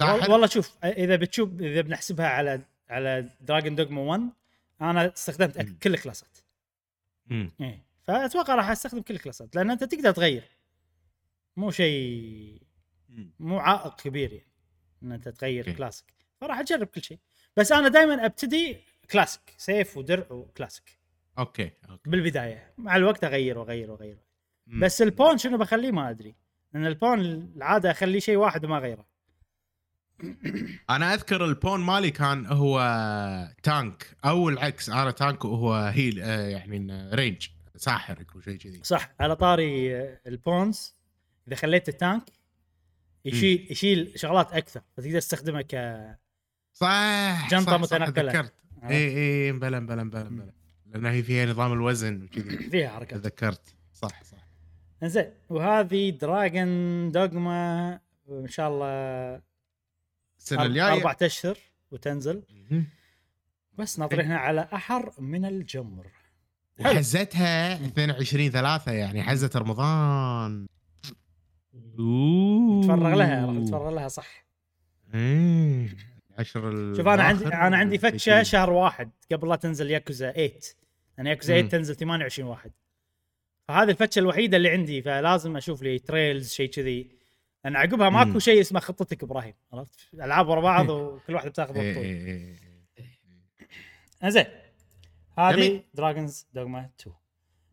والله شوف اذا بنحسبها على دراجون دوغما 1 انا استخدمت كل كلاسات فاتوقع راح استخدم كل كلاسات لان انت تقدر تغير مو شيء مو عائق كبير يعني ان انت تغير كلاسك فراح اجرب كل شيء بس انا دائما ابتدي كلاسك سيف ودرع وكلاسك اوكي بالبدايه مع الوقت اغير بس البون شنو بخليه ما ادري لان البون العاده اخليه شيء واحد وما غيره. انا اذكر البون مالي كان هو تانك او العكس انا تانك وهو هيل يعني رينج ساحر او شيء كذي صح. على طاري البونز اذا خليت التانك يشيل شغلات اكثر فتقدر تستخدمها ك صح جنطه متنقله. ذكرت اي بلا لأنها هي فيها نظام الوزن وكذي فيها حركات ذكرت صح انزين. وهذه دراجون دوغما ان شاء الله السنة الجاية 4 أشهر وتنزل بس ناطرينها على أحر من الجمر وحزتها 22/3 يعني حزة رمضان نتفرغ لها صح 10. شوف أنا عندي فتشة شهر 1 قبل لا تنزل ياكوزا 8 لأن ياكوزا 8 تنزل 28/1 فهذه الفتشة الوحيدة اللي عندي فلازم أشوف لي تريلز شيء كذي أنا عقبها ماكو شيء اسمه خطتك إبراهيم عرفت ألعاب ورا بعض وكل واحد بتاخذ بطولة. إنزين هذه دراجونز دوغما 2.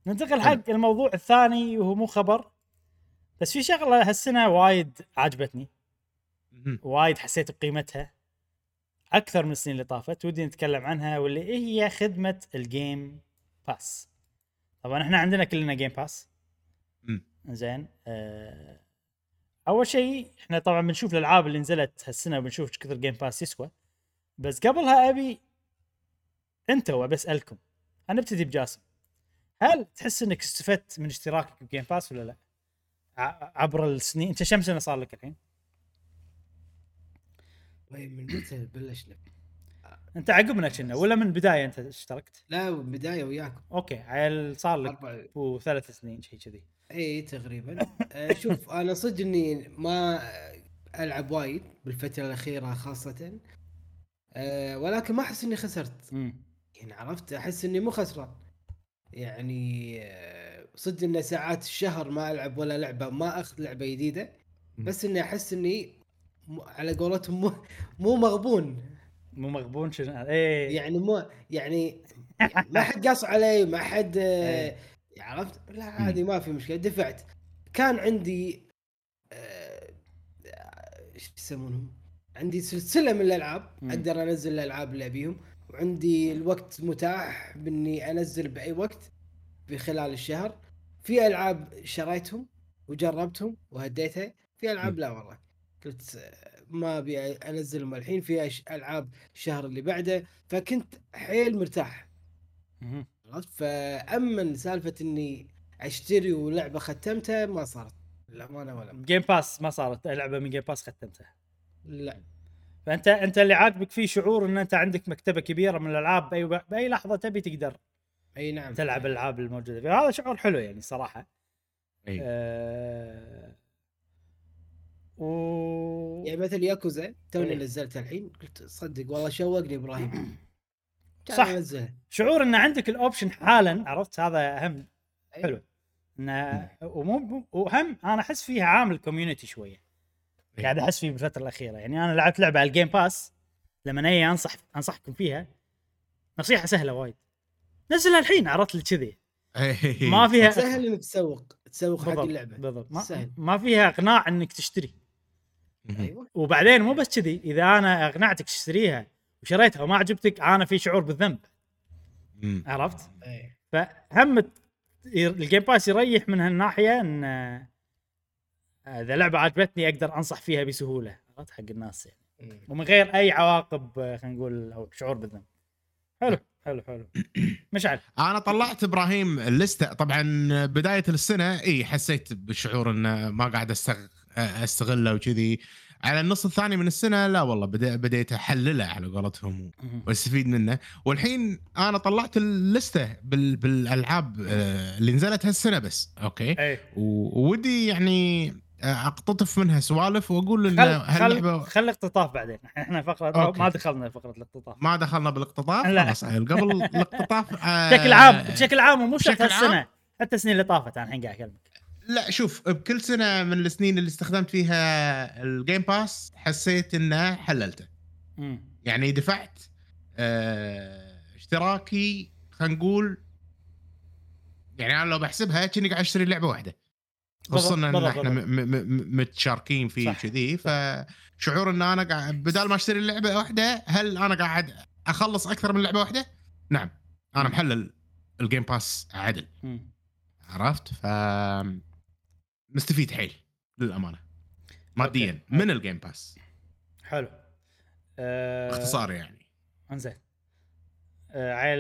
ننتقل حق الموضوع الثاني وهو مو خبر بس في شغلة هالسنة وايد عجبتني وايد حسيت بقيمتها أكثر من السنين اللي طافت ودي نتكلم عنها واللي هي خدمة الجيم باس. طبعا إحنا عندنا كلنا جيم باس إنزين. اول شيء احنا طبعا بنشوف الالعاب اللي نزلت هالسنه وبنشوف كثر جيم باس يسوى بس قبلها ابي انتوا بسالكم انا ابتدي بجاسم هل تحس انك استفدت من اشتراكك بجيم باس ولا لا عبر السنين؟ انت كم سنه صار لك الحين؟ طيب من متى بلشنا؟ انت عقبنا كنا ولا من بدايه انت اشتركت؟ لا من بدايه وياكم. اوكي عيل صار لك 3 سنين شيء كذي اي تقريبا. شوف انا صدق اني ما العب وايد بالفتره الاخيره خاصه ولكن ما احس اني خسرت يعني عرفت احس اني مو خسران يعني صدق ان ساعات الشهر ما العب ولا لعبه ما اخذ لعبه جديده بس اني احس اني على قولتهم مو مغبون شنو اي يعني مو يعني ما حد قاص علي ما حد عرفت لا عادي ما في مشكله دفعت. كان عندي ايش يسمونهم عندي سلسله من الالعاب اقدر انزل الالعاب اللي ابيهم وعندي الوقت متاح باني انزل باي وقت بخلال الشهر. في العاب شريتهم وجربتهم وهديتها في العاب لا والله قلت ما ابي انزلهم الحين في العاب الشهر اللي بعده فكنت حيل مرتاح فأمن سالفة إني أشتري ولعبة ختمتها ما صارت الأمانة ولا جيم باس ما صارت لعبة من جيم باس ختمتها لا. فأنت اللي عاجبك فيه شعور إن أنت عندك مكتبة كبيرة من الألعاب بأي لحظة تبي تقدر اي نعم تلعب الالعاب الموجوده فيها، هذا شعور حلو يعني صراحه. اي يعني مثل ياكوزا توني نزلت الحين قلت صدق والله شوقني ابراهيم صح نزلها. شعور ان عندك الاوبشن حالا، عرفت هذا اهم حلو انه وهم انا احس فيها عامل كوميونتي شويه قاعد احس فيه بالفتره الاخيره. يعني انا لعبت لعبه على الجيم باس لما ني انصحكم فيها نصيحه سهله وايد، نزلها الحين عرفت لك كذي ما فيها سهل انك تسوق حق اللعبه بالضبط ما فيها اقناع انك تشتري. ايوه وبعدين مو بس كذي، اذا انا اقنعتك تشتريها وشريتها وما عجبتك انا في شعور بالذنب عرفت. فهم الجيم باس يريح من هالناحيه ان اذا لعبه عجبتني اقدر انصح فيها بسهوله عرفت حق الناس يعني ومن غير اي عواقب خلينا نقول او شعور بالذنب. حلو حلو حلو مشعل. انا طلعت ابراهيم اللسته طبعا بدايه السنه اي حسيت بالشعور ان ما قاعد استغله وكذي، على النص الثاني من السنه لا والله بديت احلله على قولتهم واستفيد منه. والحين انا طلعت اللسته بالالعاب اللي نزلت هالسنه بس اوكي، وودي يعني اقتطف منها سوالف واقول ان هاللعبه خل اقتطاف بعدين. احنا فقره ما دخلنا فقره الاقتطاف، ما دخلنا بالاقتطاف خلاص قبل الاقتطاف بشكل عام بشكل عام ومو شرط هالسنه حتى السنين اللي طافت انا الحين قاعد اكلمك. لا شوف بكل سنه من السنين اللي استخدمت فيها الجيم باس حسيت انه حللته يعني دفعت اشتراكي خلينا نقول يعني انا لو بحسبها كني قاعد اشتري لعبه واحده خصوصا ان احنا متشاركين فيه كذي، فشعور ان انا قاعد بدال ما اشتري لعبه واحده هل انا قاعد اخلص اكثر من لعبه واحده؟ نعم انا محلل الجيم باس عدل عرفت. ف مستفيد حيل للامانه ماديا من الجيم باس. حلو اختصار يعني انزين. عيل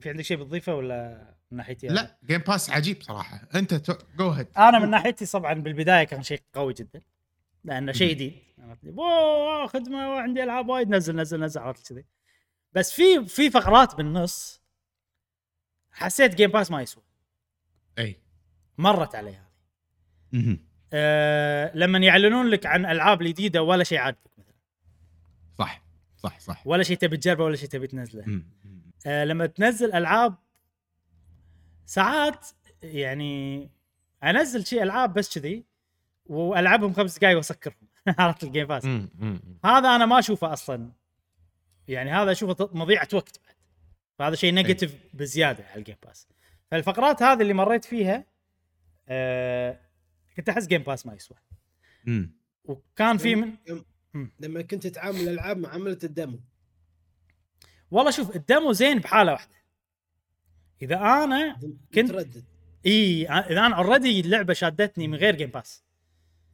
في عندك شيء بتضيفه ولا من ناحيتي؟ لا جيم باس عجيب صراحه انت جو هيد. انا من ناحيتي طبعا بالبدايه كان شيء قوي جدا لانه شيء جديد اوه خدمه وعندي العاب وايد نزل نزل نزل عرفت كذي، بس في فقرات بالنص حسيت جيم باس ما يسوى اي مرت عليها. لما يعلنون لك عن العاب جديده ولا شيء عاجبك مثلا صح صح صح ولا شيء تبي تجربه ولا شيء تبي تنزله. لما تنزل العاب ساعات يعني انزل شيء العاب بس كذي والعبهم 5 دقائق واسكرهم عرفت الجيم باس هذا انا ما اشوفه اصلا يعني هذا اشوفه مضيعه وقت بعد، فهذا شيء نيجاتيف بزياده على الجيم باس. فالفقرات هذه اللي مريت فيها كنت احس جيم باس ما يسوى وكان في من لما كنت اتعامل الالعاب معامله الدمو. والله شوف الدمو زين بحاله واحده اذا انا كنت متردد اذا انا اوريدي اللعبه شادتني من غير جيم باس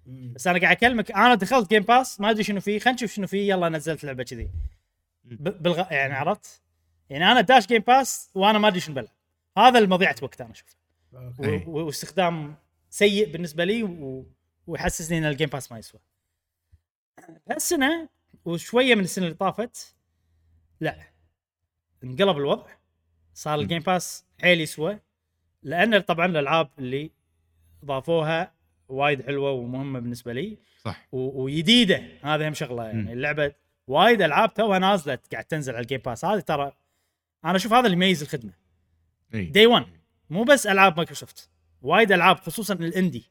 بس انا قاعد اكلمك انا دخلت جيم باس ما ادري شنو فيه خلينا نشوف شنو فيه يلا نزلت لعبه كذي يعني عرفت يعني انا داش جيم باس وانا ما ادري شنو بلعب، هذا المضيعه وقت انا اشوف واستخدام سيء بالنسبه لي ويحسسني ان الجيم باس ما يسوى. هالسنه وشويه من السنه اللي طافت لا انقلب الوضع، صار الجيم باس حيل يسوى لان طبعا الالعاب اللي ضافوها وايد حلوه ومهمه بالنسبه لي صح وجديده هذا هم شغله يعني اللعبه وايد العاب توها نازلت قاعد تنزل على الجيم باس هذه ترى انا اشوف هذا اللي يميز الخدمه داي 1 مو بس العاب مايكروسوفت وايد العاب خصوصا الاندي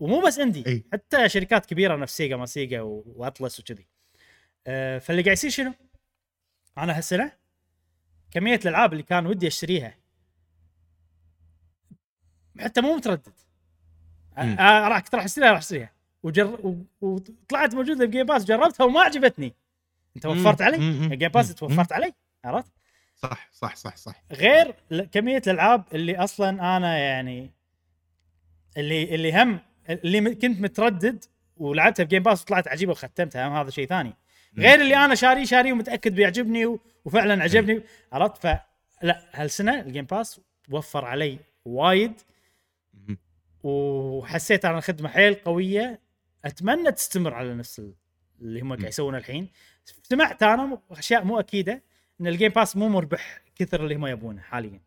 ومو بس اندي حتى شركات كبيره نفس سيجا ما سيجا واطلس وكذي. فاللي قاعد يصير شنو انا هالسنه كمية الألعاب اللي كان ودي أشتريها حتى مو متردد راح أشتريها راح أشتريها وطلعت موجودة بجيم باس جربتها وما عجبتني أنت وفرت علي الجيم باس توفرت علي عرفت صح صح صح صح. غير كمية الألعاب اللي أصلا أنا يعني اللي هم اللي كنت متردد ولعبتها بجيم باس وطلعت عجيبة وختمتها هم هذا شيء ثاني غير اللي أنا شاري ومتأكد بيعجبني وفعلا عجبني عرفت. فلا هالسنة الجيم باس وفر علي وايد وحسيت على الخدمة حيل قوية أتمنى تستمر على نفس اللي هم قاعد يسوونه الحين. سمعت أنا أشياء مو أكيدة إن الجيم باس مو مربح كثر اللي هم يبونه حاليا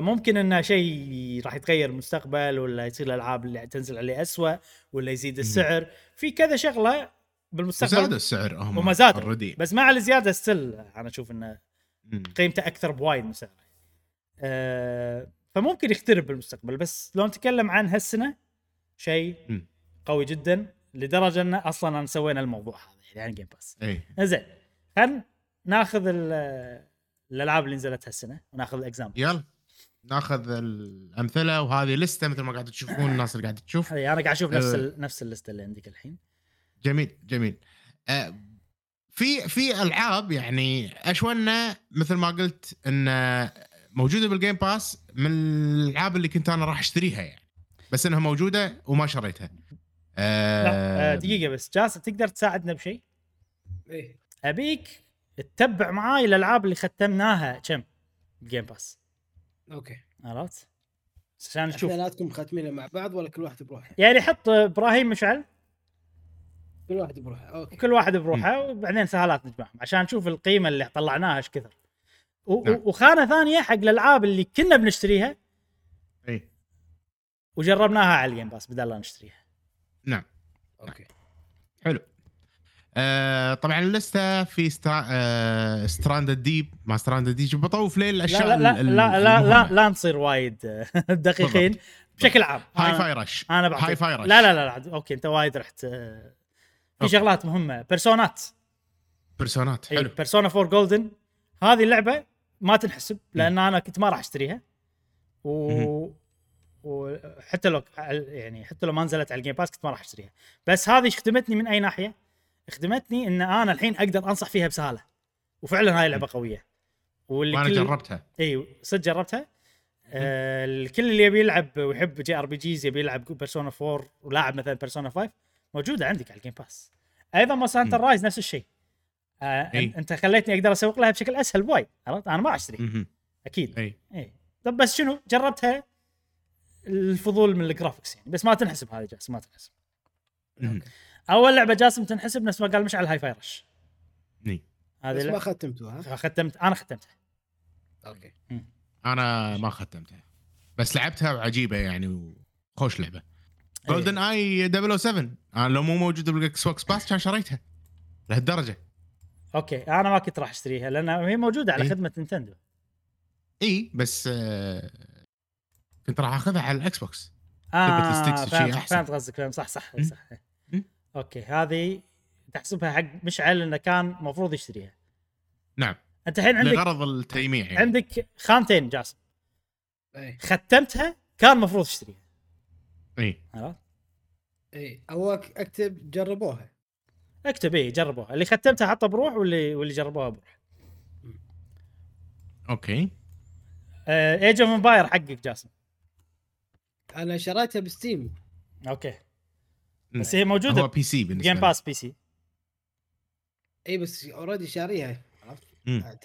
فممكن انه شيء راح يتغير المستقبل، ولا يصير الالعاب اللي تنزل عليه اسوأ، ولا يزيد السعر في كذا شغله بالمستقبل. زاد السعر وما زاد already. بس مع الزياده ستيل انا اشوف انه قيمته اكثر بوايد من سعره، فممكن يخترب بالمستقبل. بس لو نتكلم عن هالسنه شيء قوي جدا لدرجه ان اصلا انا سوينا الموضوع هذا يعني جيم باس. زين خلينا ناخذ الالعاب اللي نزلت هالسنه وناخذ الاكزامبل. يلا ناخذ الامثله، وهذه لسته مثل ما قاعد تشوفون الناس اللي قاعد تشوف. انا قاعد اشوف نفس اللسته اللي عندك الحين. جميل جميل. في العاب يعني اشونا مثل ما قلت ان موجوده بالجيم باس من الالعاب اللي كنت انا راح اشتريها يعني، بس انها موجوده وما شريتها. دقيقه بس جاسم، تقدر تساعدنا بشيء؟ ايه ابيك تتبع معاي الالعاب اللي ختمناها كم بالجيم باس. اوكي عرفت، عشان نشوف اثنيناتكم ختمينها مع بعض ولا كل واحد بروحه؟ يعني حط ابراهيم مشعل كل واحد بروحه. اوكي كل واحد بروحه، وبعدين سهالات نجمعهم عشان نشوف القيمه اللي طلعناها ايش كثر. نعم. وخانه ثانيه حق الالعاب اللي كنا بنشتريها اي وجربناها على الجيم باس بدل لا نشتريها. نعم اوكي حلو. طبعا اللسته في ستراندد ديب. ما ستراندد ديب بطوف ليه الاشياء لا لا لا لا, لا, لا نصير وايد دقيقين بشكل عام. هاي فاي رش، انا هاي فاي رش. لا لا لا اوكي انت وايد رحت في شغلات مهمه. بيرسونات حلو. بيرسونا 4 جولدن هذه اللعبه ما تنحسب لان انا كنت ما راح اشتريها، وحتى لو يعني حتى لو ما نزلت على الجيم باس كنت ما راح اشتريها. بس هذه خدمتني من اي ناحيه؟ خدمتني ان انا الحين اقدر انصح فيها بسهاله، وفعلا هاي لعبه قويه واللي انا جربتها. ايوه صدق جربتها. الكل اللي يبي يلعب ويحب جي ار بي جيز، يبي يلعب بيرسونا 4 ولاعب مثلا بيرسونا 5، موجوده عندك على الجيم باس. ايضا مونستر رايز نفس الشيء. انت خليتني اقدر اسوق لها بشكل اسهل وايد. عرفت انا ما اشتري اكيد. اي طب بس شنو جربتها؟ الفضول من الجرافيكس يعني، بس ما تنحسب هذه جاسم، ما تنحسب. اول لعبه جاسم تنحسب نفس ما قال مش على الهاي فايرش. ني هذه ما ختمتوها. انا ختمتها اوكي. انا ما ختمتها بس لعبتها وعجيبه يعني، وخوش لعبه. جولدن اي 007 انا لو مو موجوده بالاكس بوكس باس كان شريتها لهالدرجه. اوكي انا ما كنت راح اشتريها لان هي موجوده على خدمه نينتندو. اي بس كنت راح اخذها على الاكس بوكس. فهمت قصدك. فهم صح. اوكي هذه تحسبها حق مشعل انه كان مفروض يشتريها. نعم انت الحين عندك لغرض التيميع يعني. عندك خانتين جاسم. ختمتها كان مفروض تشتريها. اي او اكتب جربوها. اكتب ايه جربوها. اللي ختمتها حطها بروح، واللي جربوها بروح. اوكي. ايج اوف امباير حقك جاسم. انا شريتها بستيم. اوكي بس هي موجوده هو بي سي بالنسبه جيم باس بي سي. اي بس اوريدي شاريها. عرفت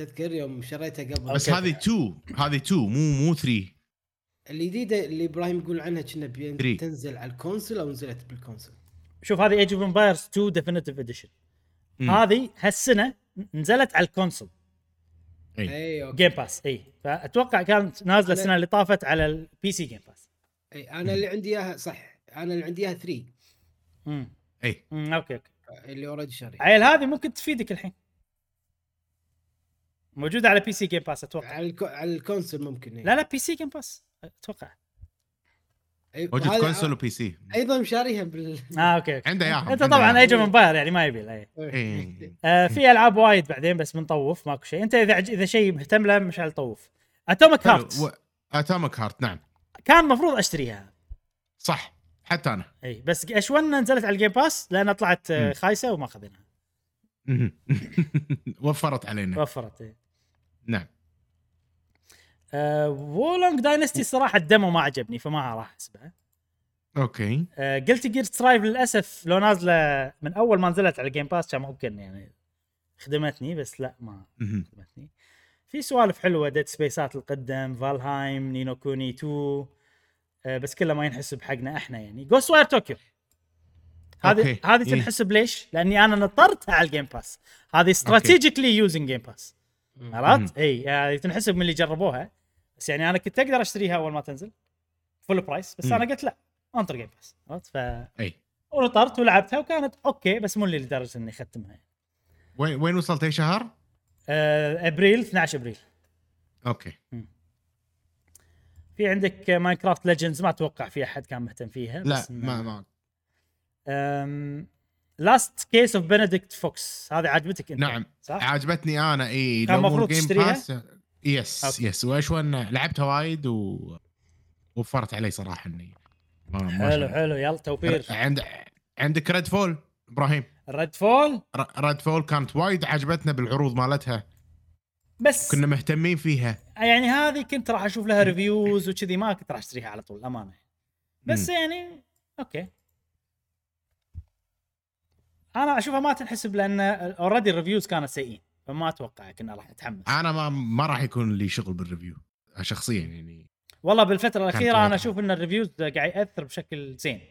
تذكر يوم شريتها قبل. بس هذه 2 هذه 2 مو 3 الجديده اللي ابراهيم يقول عنها كنا بتنزل على الكونسول او نزلت بالكونسول. شوف هذه ايج اوف امبايرز 2 ديفينيتيف اديشن هذه هالسنه نزلت على الكونسول. اي جيم باس. اي فاتوقع كانت نازله السنه اللي طافت على البي سي جيم باس. اي انا اللي عندي اياها صح. انا اللي عندي اياها 3. اي اوكي اللي اوريدي شاري. عيل هذه ممكن تفيدك الحين، موجوده على بي سي جيم باس اتوقع. على الكونسول ممكن. لا لا بي سي جيم باس اتوقع موجود كونسول وبي سي ايضا. شاريها بال اوكي عنده اياها انت طبعا. ايجو من باير يعني ما يبي لا. في العاب وايد بعدين بس بنطوف ماكو شيء. انت اذا شيء مهتم له مش على طوف. اتوميك هارت. اتوميك هارت نعم كان مفروض اشتريها صح حتى انا. اي بس اشونا نزلت على الجيم باس لان طلعت خايسه وما اخذناها. وفرت علينا وفرت. اي نعم. وولونج داينستي صراحه الدمو ما عجبني فما راح اسمعه. اوكي. قلت جير سترايف للاسف لو نازله من اول ما نزلت على الجيم باس كان ممكن يعني خدمتني، بس لا ما خدمتني. في سوالف حلوه ديت سبيسات القدم، فالهايم، نينو كوني 2 بس كله ما ينحسب حقنا احنا يعني. جوست واير توكيو هذه تنحسب ليش؟ لاني انا نطرتها على الجيم باس. هذه استراتيجيكلي يوزنج جيم باس. عرفت؟ اي تنحسب من اللي جربوها بس يعني انا كنت اقدر اشتريها اول ما تنزل فول برايس، بس انا قلت لا انطر جيم باس، عرفت؟ ف اي ونطرت ولعبتها وكانت اوكي، بس مو لدرجه اني ختمها. وين وصلت؟ اي شهر؟ ابريل 12 ابريل. اوكي. في عندك ماينكرافت ليجندز، ما اتوقع في احد كان مهتم فيها. لا ما لاست كيس اوف بنديكت فوكس، هذه عجبتك انت؟ نعم صح؟ عجبتني انا. اي لو مو جيم باس يس وايش وانا لعبتها وايد ووفرت علي صراحه اني حلو يلا توفير. عندك ريد فول ابراهيم. ريد فول كانت وايد عجبتنا بالعروض مالتها، بس كنا مهتمين فيها. يعني هذه كنت راح اشوف لها ريفيوز وكذي، ما كنت راح اشتريها على طول امانه، بس يعني اوكي انا اشوفها ما تنحسب لان اوريدي الريفيوز كانت سيئه، فما اتوقع كنا راح نتحمس. انا ما راح يكون لي شغل بالريفيو شخصيا يعني، والله بالفتره الاخيره انا اشوف ان الريفيوز قاعد ياثر بشكل زين.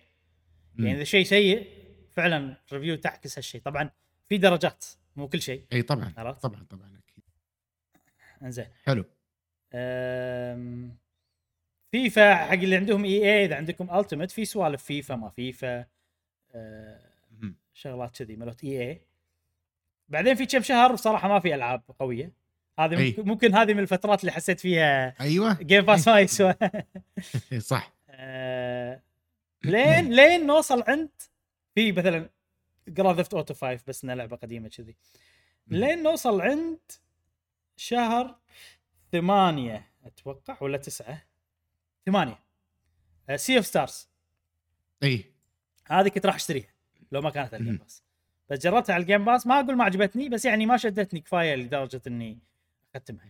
يعني اذا شيء سيء فعلا الريفيو تعكس هالشيء. طبعا في درجات، مو كل شيء. اي طبعا عرفت؟ طبعا اكيد. انزين حلو. فيفا حق اللي عندهم اي، اذا عندكم التيميت في سوالف فيفا ما فيفا شغلات كذي مالت اي. بعدين في كم شهر بصراحه ما في العاب قويه. هذه ممكن هذه من الفترات اللي حسيت فيها ايوه جيم باس فايس صح. لين نوصل عند في مثلا جراندفت اوتو 5، بس انها لعبه قديمه كذي. لين نوصل عند شهر 8 اتوقع ولا 9 8 سي اوف ستارز. اي هذه كنت راح اشتريها لو ما كانت على الجيم باس، بس جربتها على الجيم باس. ما اقول ما عجبتني، بس يعني ما شدتني كفايه لدرجه اني اختمها.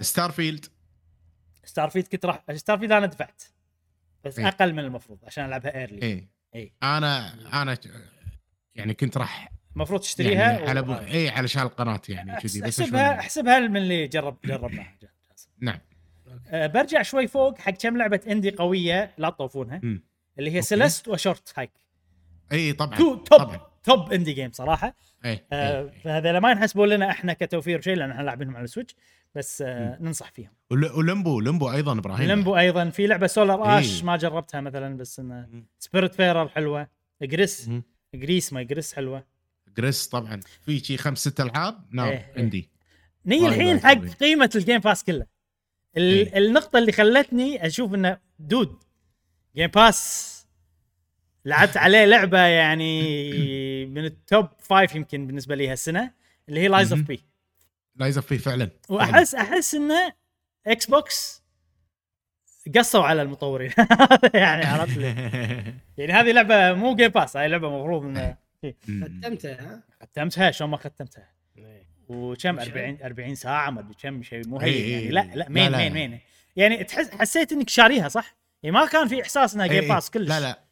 ستارفيلد كنت راح ستارفيلد انا دفعت، بس اقل من المفروض عشان العبها ايرلي. اي انا يعني كنت راح المفروض تشتريها يعني على اي علشان القناه يعني كذي، بس احسبها من اللي جربناها. نعم. برجع شوي فوق حق كم لعبه اندي قويه لا تطوفونها، اللي هي سيليست وشورت هايك. اي طبعا توب اندي جيم صراحه. فهذا ما ينحسبوا لنا احنا كتوفير شيء لان احنا لاعبينهم على السويتش، بس ننصح فيهم. ولمبو ايضا ابراهيم. لمبو ايضا في لعبه سولار اش ما جربتها مثلا، بس سبيريت فيرر حلوه. جريس ما جريس حلوه. جريس طبعا في شيء 5-6 العاب نعم اندي. ني الحين حق قيمه الجيم باس كله. النقطه اللي خلتني اشوف انه دود جيم باس لعبت عليه لعبه يعني من التوب 5 يمكن بالنسبه لي هالسنه، اللي هي لايز اوف بي فعلا. واحس انه اكس بوكس قصوا على المطورين يعني عرفت لي يعني هذه لعبه مو جيم باس، هاي لعبه مفروض انه ختمتها. شلون ما ختمتها؟ وكم 40 ساعه ما كم شيء مو هي يعني. لا مين يعني حسيت انك شاريها صح؟ يعني ما كان في احساس انها جيم باس كلش. لا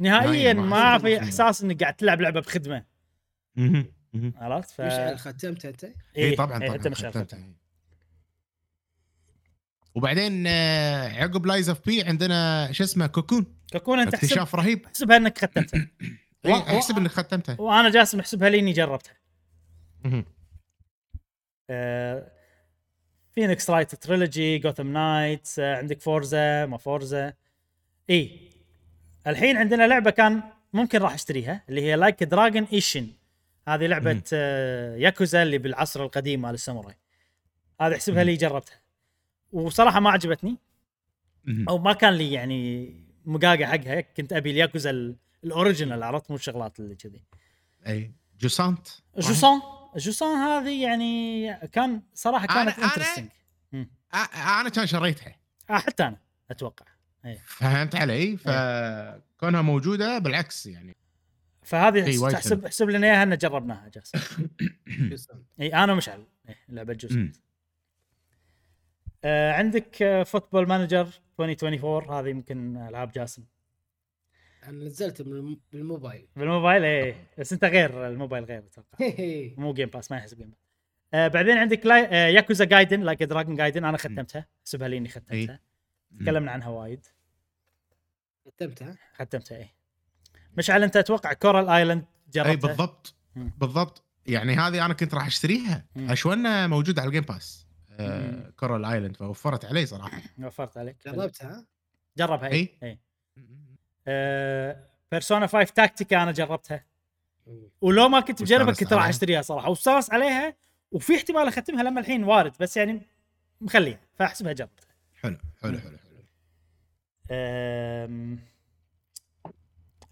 نهائياً ما في إحساس إنك قاعد تلعب لعبة بخدمة. عرفت؟ مش ختمتها أنت؟ إيه طبعاً ختمتها. وبعدين عقب لايز أف بي عندنا شو اسمه كوكون. أنت اكتشاف رهيب. حسبها إنك ختمتها. أحسب إنك ختمتها. وأنا جاسم حسبها لي إني جربتها. فينيكس رايت تريلوجي، غوثام نايتس، عندك فورزا ما فورزا. إيه الحين عندنا لعبه كان ممكن راح اشتريها اللي هي لايك دراجون ايشن. هذه لعبه ياكوزا اللي بالعصر القديم مال الساموراي. هذا احسبها لي جربتها وصراحه ما عجبتني او ما كان لي يعني مقاقه حقها. كنت ابي الياكوزا الاوريجينال، عرفت؟ مو الشغلات اللي كذي. اي جوسان هذه يعني كان صراحه كانت انترستينج. انا كان شريتها حتى انا اتوقع. فهمت علي؟ فكونها موجودة بالعكس يعني. فهذه تحسب لنا إياها إن جربناها جاسم. أي أنا مشعل لعبة جوسنت. عندك فوتبول مانجر 2024. هذه يمكن ألعاب جاسم. أنا نزلت بالموبايل إيه، بس أنت غير الموبايل غير أتوقع. مو جيم باس، ما يحسب جيم باس. بعدين عندك ياكوزا جايدن لايك دراجون جايدن. أنا ختمتها، حسبها لي إني ختمتها. تكلمنا عنها وايد. ختمتها ايه. مشعل انت اتوقع كورال ايلاند جربتها؟ اي بالضبط يعني هذه انا كنت راح اشتريها اشوانها موجوده على الجيم باس. كورال ايلاند، فوفرت علي صراحه. وفرت عليك. جربتها؟ جربها اي. بيرسونا 5 تاكتيكا انا جربتها، ولو ما كنت بجربها كنت راح اشتريها صراحه، وصارس عليها وفي احتمال اختمها لما الحين وارد، بس يعني مخليها فاحسبها جربتها. حلو حلو حلو حلو.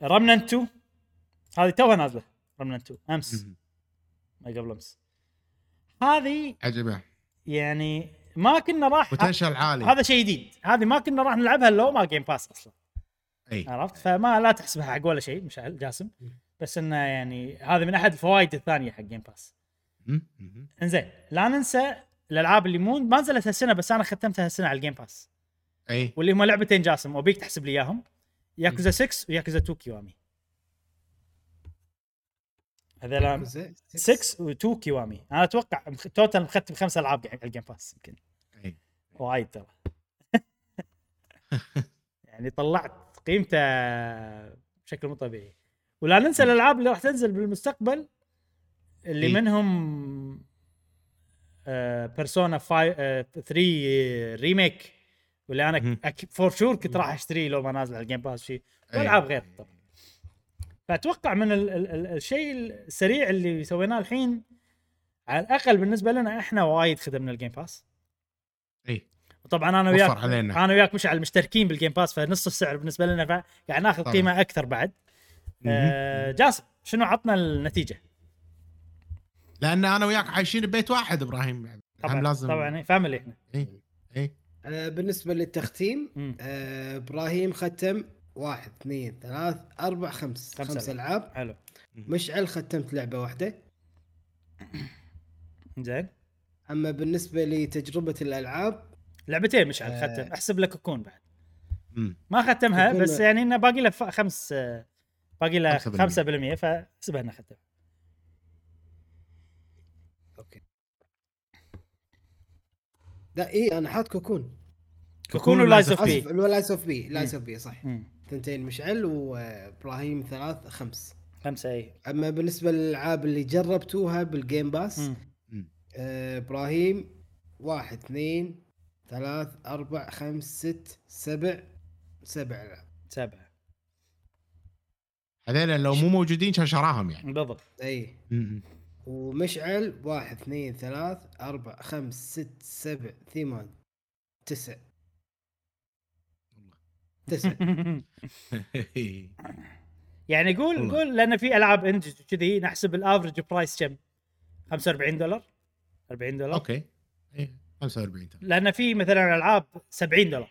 Remnant 2 هذه توها نازله، Remnant 2 امس ما قبل امس هذه عجبه، يعني ما كنا راح بوتنشال عالي، هذا شيء جديد، هذه ما كنا راح نلعبها لو ما جيم باس اصلا. اي عرفت، فما لا تحسبها حق ولا شيء مشعل جاسم، بس انه يعني هذا من احد الفوائد الثانيه حق جيم باس. انزين لا ننسى الالعاب اللي مو ما نزلت هالسنه بس انا ختمتها هالسنه على الجيم باس، اي واللي هم لعبتين جاسم وبيك تحسب لي اياهم، ياكوزا 6 وياكوزا 2 كيوامي. هذا لا 6 و2 كيوامي انا اتوقع توتال مختم 5 العاب على الجيم باس يمكن. اي وايد ترى يعني طلعت قيمته بشكل مو طبيعي. ولا ننسى الالعاب اللي راح تنزل بالمستقبل اللي منهم بيرسونا 3 ريميك، ولا انا فور شور كنت راح اشتريه لو ما نازل على الجيم باس شيء، والعاب غير طبعا. فأتوقع من الشيء السريع اللي سويناه الحين على الأقل بالنسبة لنا إحنا وايد خدمنا الجيم باس. إيه. وطبعًا أنا وياك مش على المشتركين بالجيم باس، فنص السعر بالنسبة لنا، فقاعد نأخذ طبعًا قيمة أكثر بعد. جاسم شنو عطنا النتيجة؟ لأن أنا وياك عايشين ببيت واحد إبراهيم. طبعًا فاميلي إحنا. إيه. بالنسبة للتختيم إبراهيم ختم 1 2 3 4 5 العاب. حلو. مشعل ختمت لعبه واحده. زين. اما بالنسبه لتجربه الالعاب لعبتين مشعل ختم، احسب لك كوكون بعد. ما ختمها بس يعني انه باقي له 5% فاحسبها انه ختم. اوكي. لا ايه انا حاط كوكون ولايز اوف بي صح. ثنتين مشعل وابراهيم 3 5 اي. اما بالنسبه للالعاب اللي جربتوها بالجيم باس ابراهيم 1 2 3 4 5 6 7 هذول لو مو موجودين كان شراهم يعني بالضبط. اي. ومشعل 1 2 3 4 5 6 7 8 9 يعني قول لأن في ألعاب إندي كذي نحسب الأفرج برايس كم، $45 $40. أوكي. إيه $45. لأن في مثلاً ألعاب $70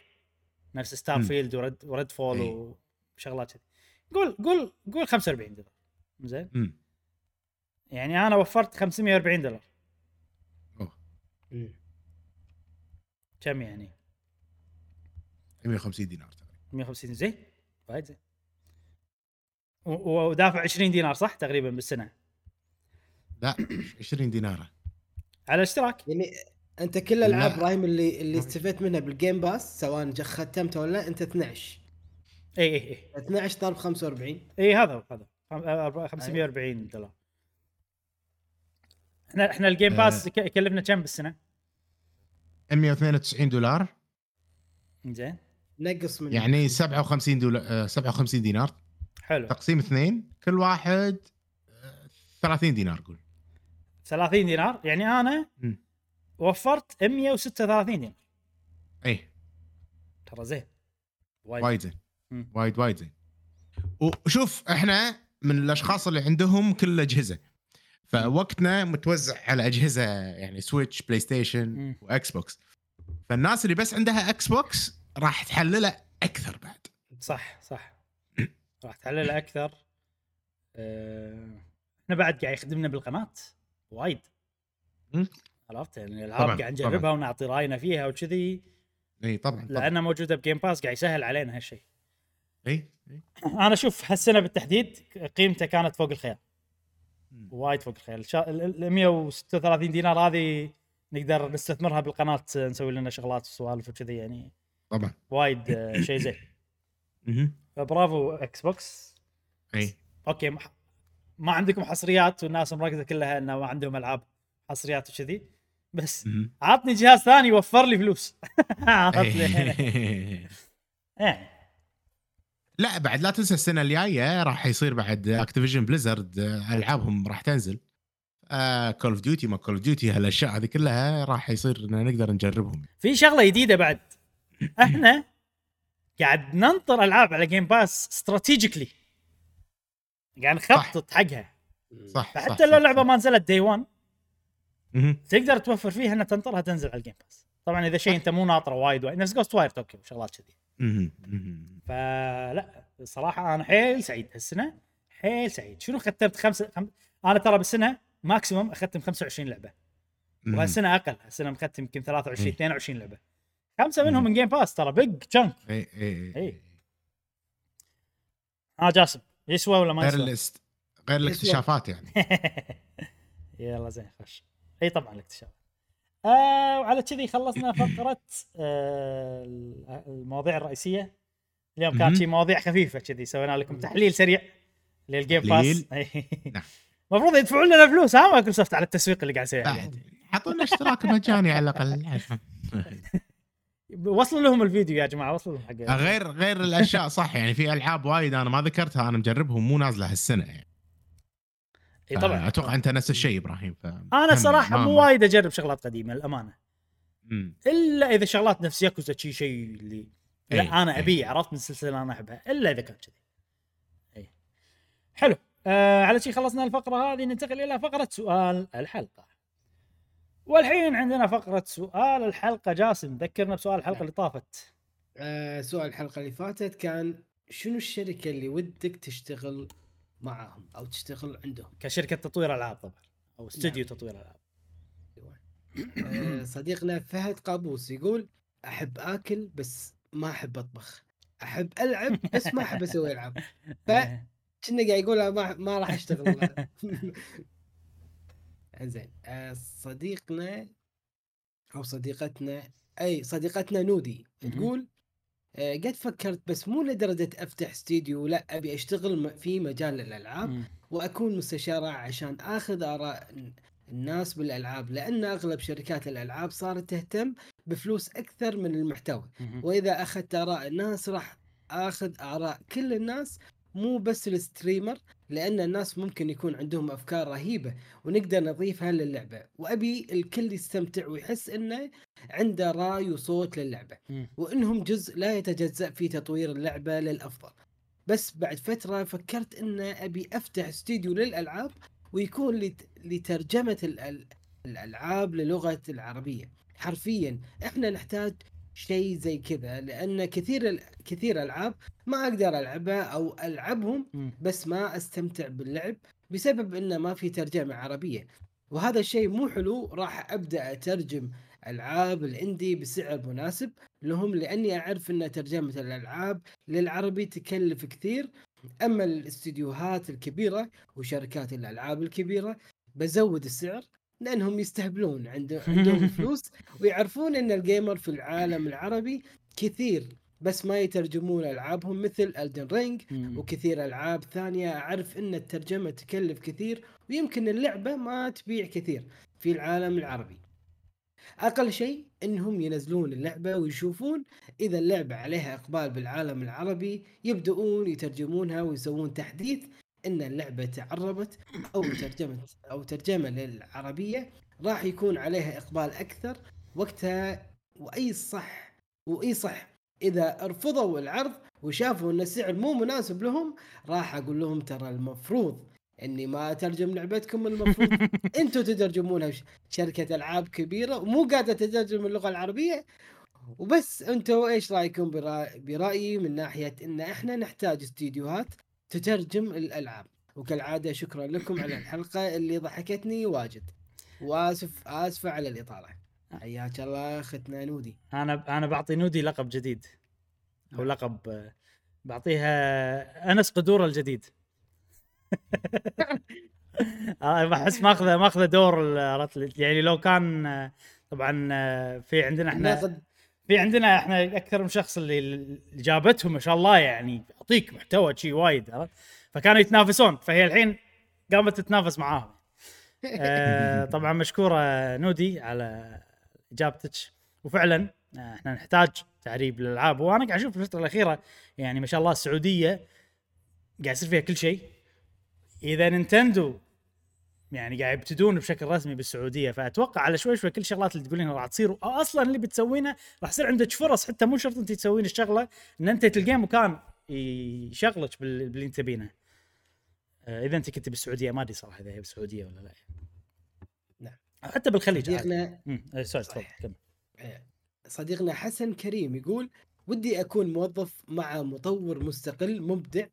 نفس ستارفيلد وريد فول وشغلات كذي. قول $45. زين. يعني أنا وفرت $540. كم يعني؟ $150 $150. زين وايد زين. ودافع $20 صح تقريبا بالسنه. لا $20 على اشتراك. يعني انت كل الالعاب ابراهيم اللي استفدت منها بالجيم باس سواء ختمتها ولا انت 12. اي 12 ضرب 45. اي هذا $540. احنا الجيم باس كلفنا كم بالسنه؟ $192. زين نقص من يعني $57 $57. حلو. تقسيم 2 كل واحد $30. قول $30 يعني انا وفرت $136. ايه ترى زين وايد زين. وشوف احنا من الاشخاص اللي عندهم كل اجهزه، فوقتنا متوزع على اجهزه يعني سويتش بلاي ستيشن واكس بوكس، فالناس اللي بس عندها اكس بوكس راح تحللها اكثر بعد. صح راح تحللها اكثر. احنا بعد قاعد يخدمنا بالقناه وايد، عرفت يعني الالعاب قاعد نجربها ونعطي راينا فيها وكذي. اي طبعا لانها موجوده بجيم باس قاعد يسهل علينا هالشيء. اي انا اشوف هالسنه بالتحديد قيمته كانت فوق الخيال، وايد فوق الخيال. $136 هذه نقدر نستثمرها بالقناه، نسوي لنا شغلات وسوالف وكذي يعني طبعا وايد شيء زين. برافو اكس بوكس. اي اوكي ما عندكم حصريات والناس مركزه كلها انه ما عندهم العاب حصريات وكذي، بس عطني جهاز ثاني يوفر لي فلوس. لا بعد لا تنسى السنه الجايه راح يصير بعد اكتيفيجن بليزرد العابهم راح تنزل كول اوف ديوتي ما كول اوف ديوتي هالاشياء هذه كلها راح يصير نقدر نجربهم. في شغله جديده بعد احنا قاعد ننطر العاب على جيم باس استراتيجيكلي قاعد نخطط حقها صح. حتى لو لعبه ما نزلت داي 1 تقدر توفر فيها ان تنطرها تنزل على الجيم باس. طبعا اذا شيء انت مو ناطره وايد نفس جوست واير توكيو شغلات كذي. فلا صراحه انا حيل سعيد هالسنه حيل سعيد. شنو ختمت انا ترى بالسنه ماكسيمم اختم 25 لعبه وهالسنه اقل. هالسنه مختم يمكن 23 22 لعبه 5 منهم من جيم باس ترى بيج تشانك. اي اي اي جاسم يسوى ولا ما يسوى غير الاكتشافات يعني. يلا زين خش. اي طبعا الاكتشاف. وعلى كذي خلصنا فقره المواضيع الرئيسيه اليوم. كانت شي مواضيع خفيفه كذي سوينا لكم تحليل سريع للجيم باس. المفروض يدفعوا لنا فلوس ها مايكروسوفت على التسويق اللي قاعد يسويه. حطونا اشتراك مجاني على الاقل. وصلوا لهم الفيديو يا جماعه وصلوا لهم حق غير الاشياء صح. يعني في العاب وايد انا ما ذكرتها انا مجربهم مو نازله هالسنه يعني. اي طبعا اتوقع انت نفس الشيء ابراهيم. انا صراحه مو وايد اجرب شغلات قديمه الامانه الا اذا شغلات نفسيه كذا شيء اللي لا انا ابي عرفت من سلسله انا احبها الا اذا كان كذي. اي حلو. على شيء خلصنا الفقره هذه ننتقل الى فقره سؤال الحلقه. والحين عندنا فقره سؤال الحلقه. جاسم ذكرنا بسؤال الحلقه اللي طافت. سؤال الحلقه اللي فاتت كان شنو الشركه اللي ودك تشتغل معهم او تشتغل عندهم كشركه تطوير العاب طبعا او استوديو تطوير العاب. صديقنا فهد قابوس يقول احب اكل بس ما احب اطبخ. احب العب بس ما احب اسوي العاب. فشنو قاعد يقول ما راح اشتغل. انزين صديقنا او صديقتنا اي صديقتنا نودي تقول قد فكرت بس مو لدرجة أفتح استوديو. لا أبي أشتغل في مجال الألعاب وأكون مستشارة عشان أخذ آراء الناس بالألعاب لأن أغلب شركات الألعاب صارت تهتم بفلوس أكثر من المحتوى. وإذا أخذت آراء الناس راح أخذ آراء كل الناس مو بس الستريمر لأن الناس ممكن يكون عندهم أفكار رهيبة ونقدر نضيفها للعبة. وأبي الكل يستمتع ويحس إنه عنده رأي وصوت للعبة وإنهم جزء لا يتجزأ في تطوير اللعبة للأفضل. بس بعد فترة فكرت إن أبي أفتح استوديو للألعاب ويكون لترجمة الألعاب للغة العربية. حرفيا إحنا نحتاج شيء زي كذا لأن كثير ألعاب ما أقدر ألعبها أو ألعبهم بس ما أستمتع باللعب بسبب إنه ما في ترجمة عربية وهذا الشيء مو حلو. راح أبدأ أترجم ألعاب الإندي بسعر مناسب لهم لأني أعرف إن ترجمة الألعاب للعربي تكلف كثير. أما الاستديوهات الكبيرة وشركات الألعاب الكبيرة بزود السعر لأنهم يستهبلون عندهم فلوس ويعرفون أن الجيمر في العالم العربي كثير بس ما يترجمون ألعابهم مثل ألدن رينج وكثير ألعاب ثانية. أعرف أن الترجمة تكلف كثير ويمكن اللعبة ما تبيع كثير في العالم العربي. أقل شيء أنهم ينزلون اللعبة ويشوفون إذا اللعبة عليها إقبال بالعالم العربي يبدؤون يترجمونها ويسوون تحديث إن اللعبة تعربت أو ترجمة للعربية راح يكون عليها إقبال أكثر وقتها. وأي صح إذا رفضوا العرض وشافوا إن السعر مو مناسب لهم راح أقول لهم ترى المفروض إني ما أترجم لعبتكم. المفروض أنتوا تترجمونها شركة ألعاب كبيرة ومو قاعدة تترجم اللغة العربية وبس. أنتوا إيش رأيكم برأيي من ناحية إن إحنا نحتاج استديوهات تترجم الألعاب. وكالعادة شكرا لكم على الحلقة اللي ضحكتني واجد وآسف على الإطالة. حياك الله أختنا نودي. أنا بعطي نودي لقب جديد أو لقب بعطيها أنس قدورة الجديد. بحس ما أخذ دور يعني لو كان طبعا في عندنا احنا اكثر من شخص اللي جابتهم ما شاء الله يعني يعطيك محتوى شيء وايد فكانوا يتنافسون فهي الحين قامت تتنافس معاهم طبعا مشكورة نودي على إجابتك، وفعلا احنا نحتاج تعريب للألعاب، وأنا قاعد أشوف في الفترة الأخيرة يعني ما شاء الله السعودية قاعد يصير فيها كل شيء. إذا نينتندو يعني قاعد يبتدون بشكل رسمي بالسعودية، فأتوقع على شوي شوي كل الشغلات اللي تقولينها راح تصير، أو أصلا اللي بتسوينها راح يصير عندك فرص، حتى مو شرط أنت تسوين الشغلة، إن أنت تلقين مكان يشغلك باللي أنت تبينه. إذا أنت كنت بالسعودية، ما أدري صراحة إذا هي بالسعودية ولا لا، نعم حتى بالخليج. صديقنا حسن كريم يقول ودي أكون موظف مع مطور مستقل مبدع،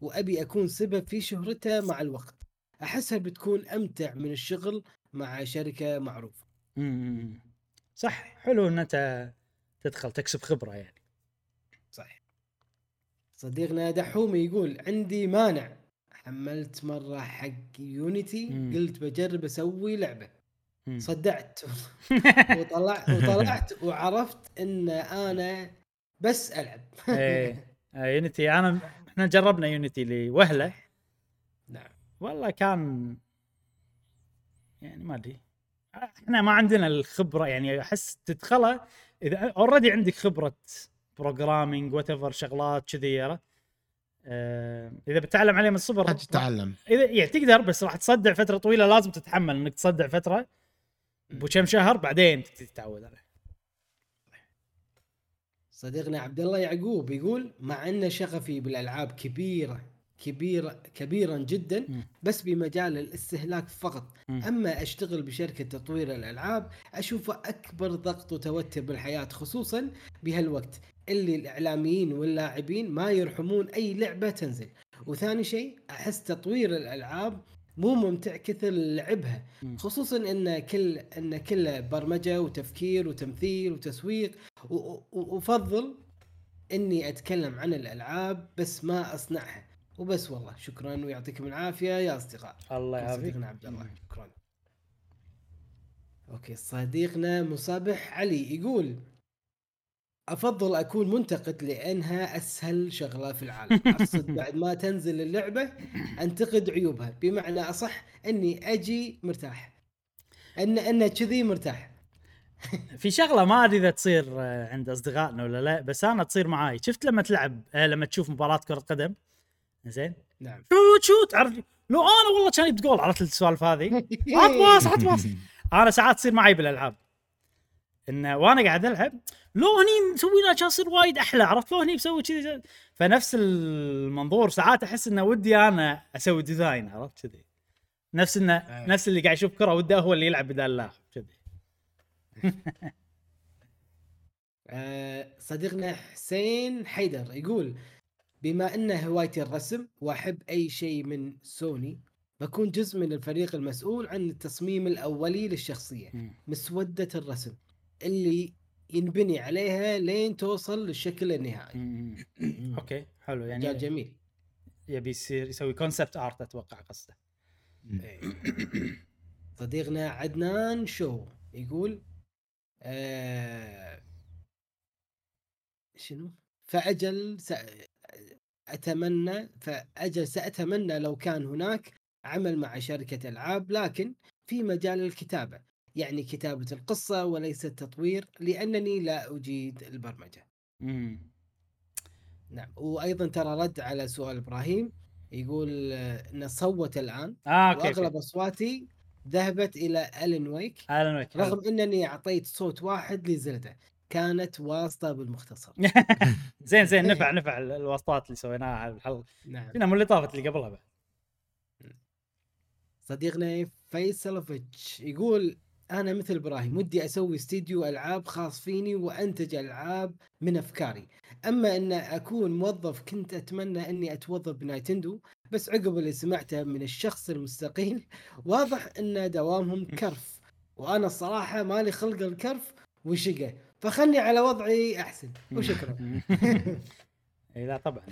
وأبي أكون سبب في شهرته مع الوقت، أحسها بتكون أمتع من الشغل مع شركة معروفة. صح، حلو أن أنت تدخل تكسب خبرة يعني. صحيح. صديقنا دحومي يقول عندي مانع، حملت مرة حق يونيتي، قلت بجرب أسوي لعبة، صدعت وطلعت وعرفت أن أنا بس ألعب. يونيتي إحنا جربنا يونيتي لوهلة، نعم والله كان يعني ما أدري، إحنا ما عندنا الخبرة يعني، أحس تدخله إذا already عندك خبرة programming whatever شغلات كذي يا رأ، إذا بتعلم عليه من الصبر راح تتعلم، إذا يعني تقدر، بس راح تصدع فترة طويلة، لازم تتحمل إنك تصدع فترة بكم شهر بعدين تتعود عليه. صديقنا عبد الله يعقوب يقول مع أن شغفي بالألعاب كبيرا جدا، بس بمجال الاستهلاك فقط. أما أشتغل بشركة تطوير الألعاب أشوف أكبر ضغط وتوتر بالحياة، خصوصا بهالوقت اللي الإعلاميين واللاعبين ما يرحمون أي لعبة تنزل. وثاني شيء أحس تطوير الألعاب مو ممتع كثر لعبها، خصوصا ان كل برمجة وتفكير وتمثيل وتسويق، وأفضل إني أتكلم عن الألعاب بس ما أصنعها وبس. والله شكرا ويعطيكم العافية يا أصدقاء. الله يعافيك صديقنا عبد الله، شكرا. أوكي، صديقنا مصابح علي يقول أفضل أكون منتقد لأنها أسهل شغلة في العالم، أقصد بعد ما تنزل اللعبة أنتقد عيوبها، بمعنى أصح أني أجي مرتاح، أن كذي مرتاح. في شغلة ما أدري إذا تصير عند أصدقائنا ولا لا، بس أنا تصير معاي. شفت لما تشوف مباراة كرة قدم زين، نعم شوت عرف، لو انا والله كان يبت جول، عرفت السوالف هذه، عطواس انا ساعات تصير معي بالالعاب، انه وانا قاعد العب لو هني مسوي لها كان صير وايد احلى، عرفت لو هني بسوي كذي، فنفس المنظور ساعات احس انه ودي انا اسوي ديزاين، عرفت كذي، نفس انه نفس اللي قاعد يشوف كره وده هو اللي يلعب بدال لاعب كذي. صديقنا حسين حيدر يقول بما أن هوايتي الرسم وأحب أي شيء من سوني، بكون جزء من الفريق المسؤول عن التصميم الأولي للشخصية، مسودة الرسم اللي ينبني عليها لين توصل للشكل النهائي. أوكي حلو، يعني جميل، يبي يصير يسوي كونسبت آرت أتوقع قصده. صديقنا عدنان شو يقول شنو سأتمنى لو كان هناك عمل مع شركة ألعاب، لكن في مجال الكتابة، يعني كتابة القصة وليس التطوير، لأنني لا أجيد البرمجة. نعم. وأيضا ترى رد على سؤال إبراهيم يقول نصوت الآن، وأغلب أصواتي ذهبت إلى ألان ويك رغم أنني أعطيت صوت واحد لزلدة، كانت واسطة بالمختصر. زين نفع الواسطات اللي سويناها على الحلقة، نعم فينا مولي طافت اللي قبلها بقى. صديقنا فيصل فيتش يقول أنا مثل إبراهيم ودي أسوي استديو ألعاب خاص فيني وأنتج ألعاب من أفكاري. أما أن أكون موظف، كنت أتمنى أني أتوظف بنايتندو، بس عقب اللي سمعته من الشخص المستقيل واضح أن دوامهم كرف، وأنا الصراحة مالي خلق الكرف وشقة، فخلني على وضعي أحسن وشكرا. لا طبعا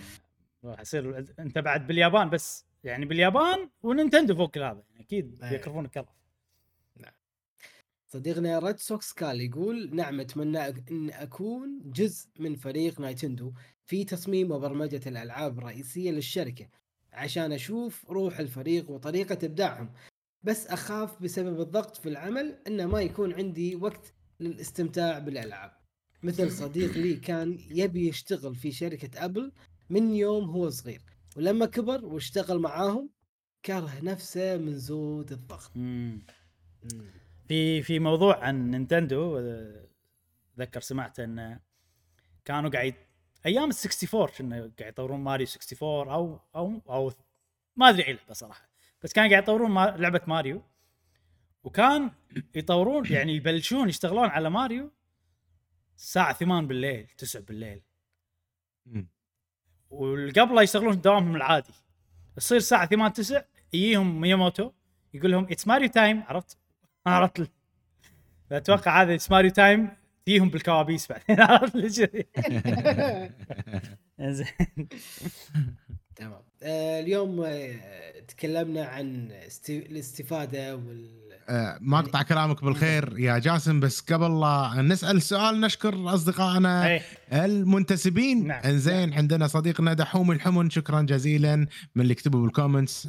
راح يصير أنت بعد باليابان، بس يعني باليابان ونينتندو فوق هذا أكيد يكرفون الكرف. نعم. صديقنا ريد سوكس كال يقول نعم، أتمنى أن أكون جزء من فريق نينتندو في تصميم وبرمجة الألعاب الرئيسية للشركة، عشان أشوف روح الفريق وطريقة إبداعهم، بس أخاف بسبب الضغط في العمل أنه ما يكون عندي وقت للاستمتاع بالألعاب. مثل صديق لي كان يبي يشتغل في شركة أبل من يوم هو صغير، ولما كبر واشتغل معاهم كره نفسه من زود الضغط. في موضوع عن نينتندو ذكر سمعت أن كانوا قاعد أيام ال64 كانوا قاعد يطورون ماريو 64 أو ما أدري لعبة صراحة، بس كانوا قاعد يطورون لعبة ماريو، وكان يطورون يعني يبلشون يشتغلون على ماريو الساعة 8 بالليل 9 بالليل، والقبله يشتغلون دوامهم العادي، يصير الساعة 8 9 يجيهم مياموتو يقول لهم اتس ماريو تايم. عرفت اتوقع هذا اتس ماريو تايم يجيهم بالكوابيس بعدين، عرفت ليش؟ زين تمام. اليوم تكلمنا عن الاستفادة ما أقطع كلامك بالخير يا جاسم، بس قبل لا نسأل السؤال نشكر أصدقائنا المنتسبين. نعم. إنزين عندنا صديقنا دحوم الحمن، شكرا جزيلا من اللي كتبوا بالكومنتس.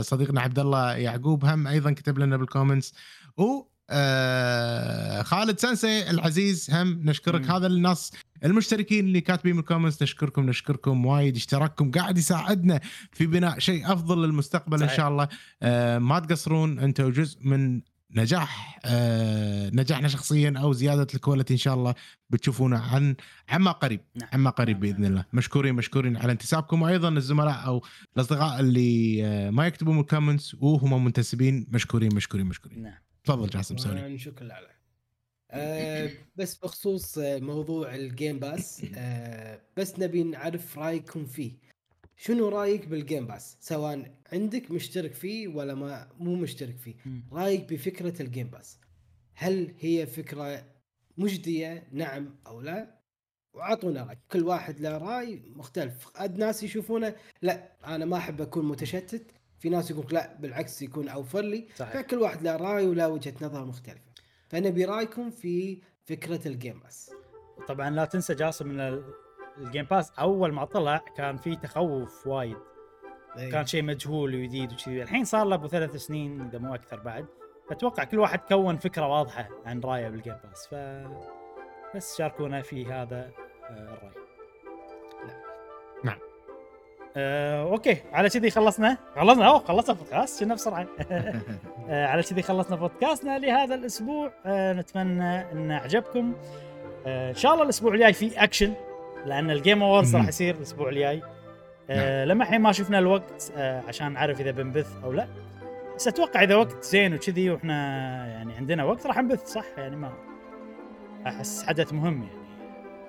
صديقنا عبد الله يعقوب هم أيضا كتب لنا بالكومنتس، خالد سنسي العزيز هم نشكرك. هذا الناس المشتركين اللي كاتبين بالكومنتس نشكركم وايد، اشتراككم قاعد يساعدنا في بناء شيء أفضل للمستقبل صحيح. إن شاء الله ما تقصرون، أنتوا جزء من نجاح نجاحنا شخصيا أو زيادة الكواليتي إن شاء الله بتشوفونا عما قريب. نعم. عما قريب بإذن الله. مشكورين على انتسابكم، وأيضا الزملاء أو الأصدقاء اللي ما يكتبون بالكومنتس وهم منتسبين مشكورين. نعم. تفضل جاسم سوري. شكرا عليك. بس بخصوص موضوع الجيم باس، بس نبي نعرف رايكم فيه. شنو رايك بالجيم باس، سواء عندك مشترك فيه ولا ما مو مشترك فيه؟ رايك بفكرة الجيم باس، هل هي فكرة مجدية نعم أو لا؟ وعطونا رأي، كل واحد له رأي مختلف. قد ناس يشوفونه لا أنا ما أحب أكون متشتت، في ناس يقول لا بالعكس يكون أوفر لي، فكل واحد له رأي ولا وجهة نظر مختلفة. فأنا برأيكم في فكرة الجيم باس. طبعاً لا تنسى جاسم من الجيم باس أول ما طلع كان فيه تخوف وايد، كان شيء مجهول وجديد وكذي. الحين صار له 3 سنين إذا مو أكثر بعد، فتوقع كل واحد كون فكرة واضحة عن رأيه بالجيم باس، فبس شاركونا في هذا الرأي. نعم. اوكي على كذي خلصنا بودكاست كنا بسرعه. على كذي خلصنا بودكاستنا لهذا الاسبوع. نتمنى ان عجبكم. ان شاء الله الاسبوع الجاي في اكشن، لان الجيم اووردز راح يصير الاسبوع الجاي. لما الحين ما شفنا الوقت عشان نعرف اذا بنبث او لا، بس اتوقع اذا وقت زين وكذي واحنا يعني عندنا وقت راح نبث صح، يعني ما احس حدث مهم يعني،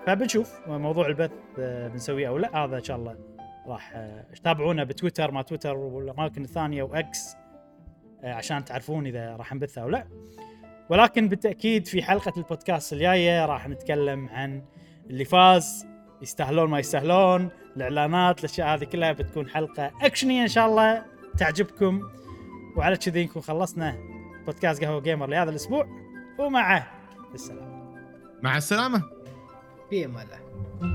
فبنشوف موضوع البث بنسويه او لا. هذا ان شاء الله راح تتابعونا بتويتر ما تويتر والأماكن الثانية وإكس عشان تعرفون إذا راح نبثها أو لا. ولكن بالتأكيد في حلقة البودكاست الجاية راح نتكلم عن اللي فاز، يستاهلون ما يستاهلون، الإعلانات، الأشياء هذه كلها. بتكون حلقة أكشنية إن شاء الله تعجبكم. وعلى كذي نكون خلصنا بودكاست قهوة جيمر لهذا الأسبوع، ومع السلامة. مع السلامة. في أمان الله.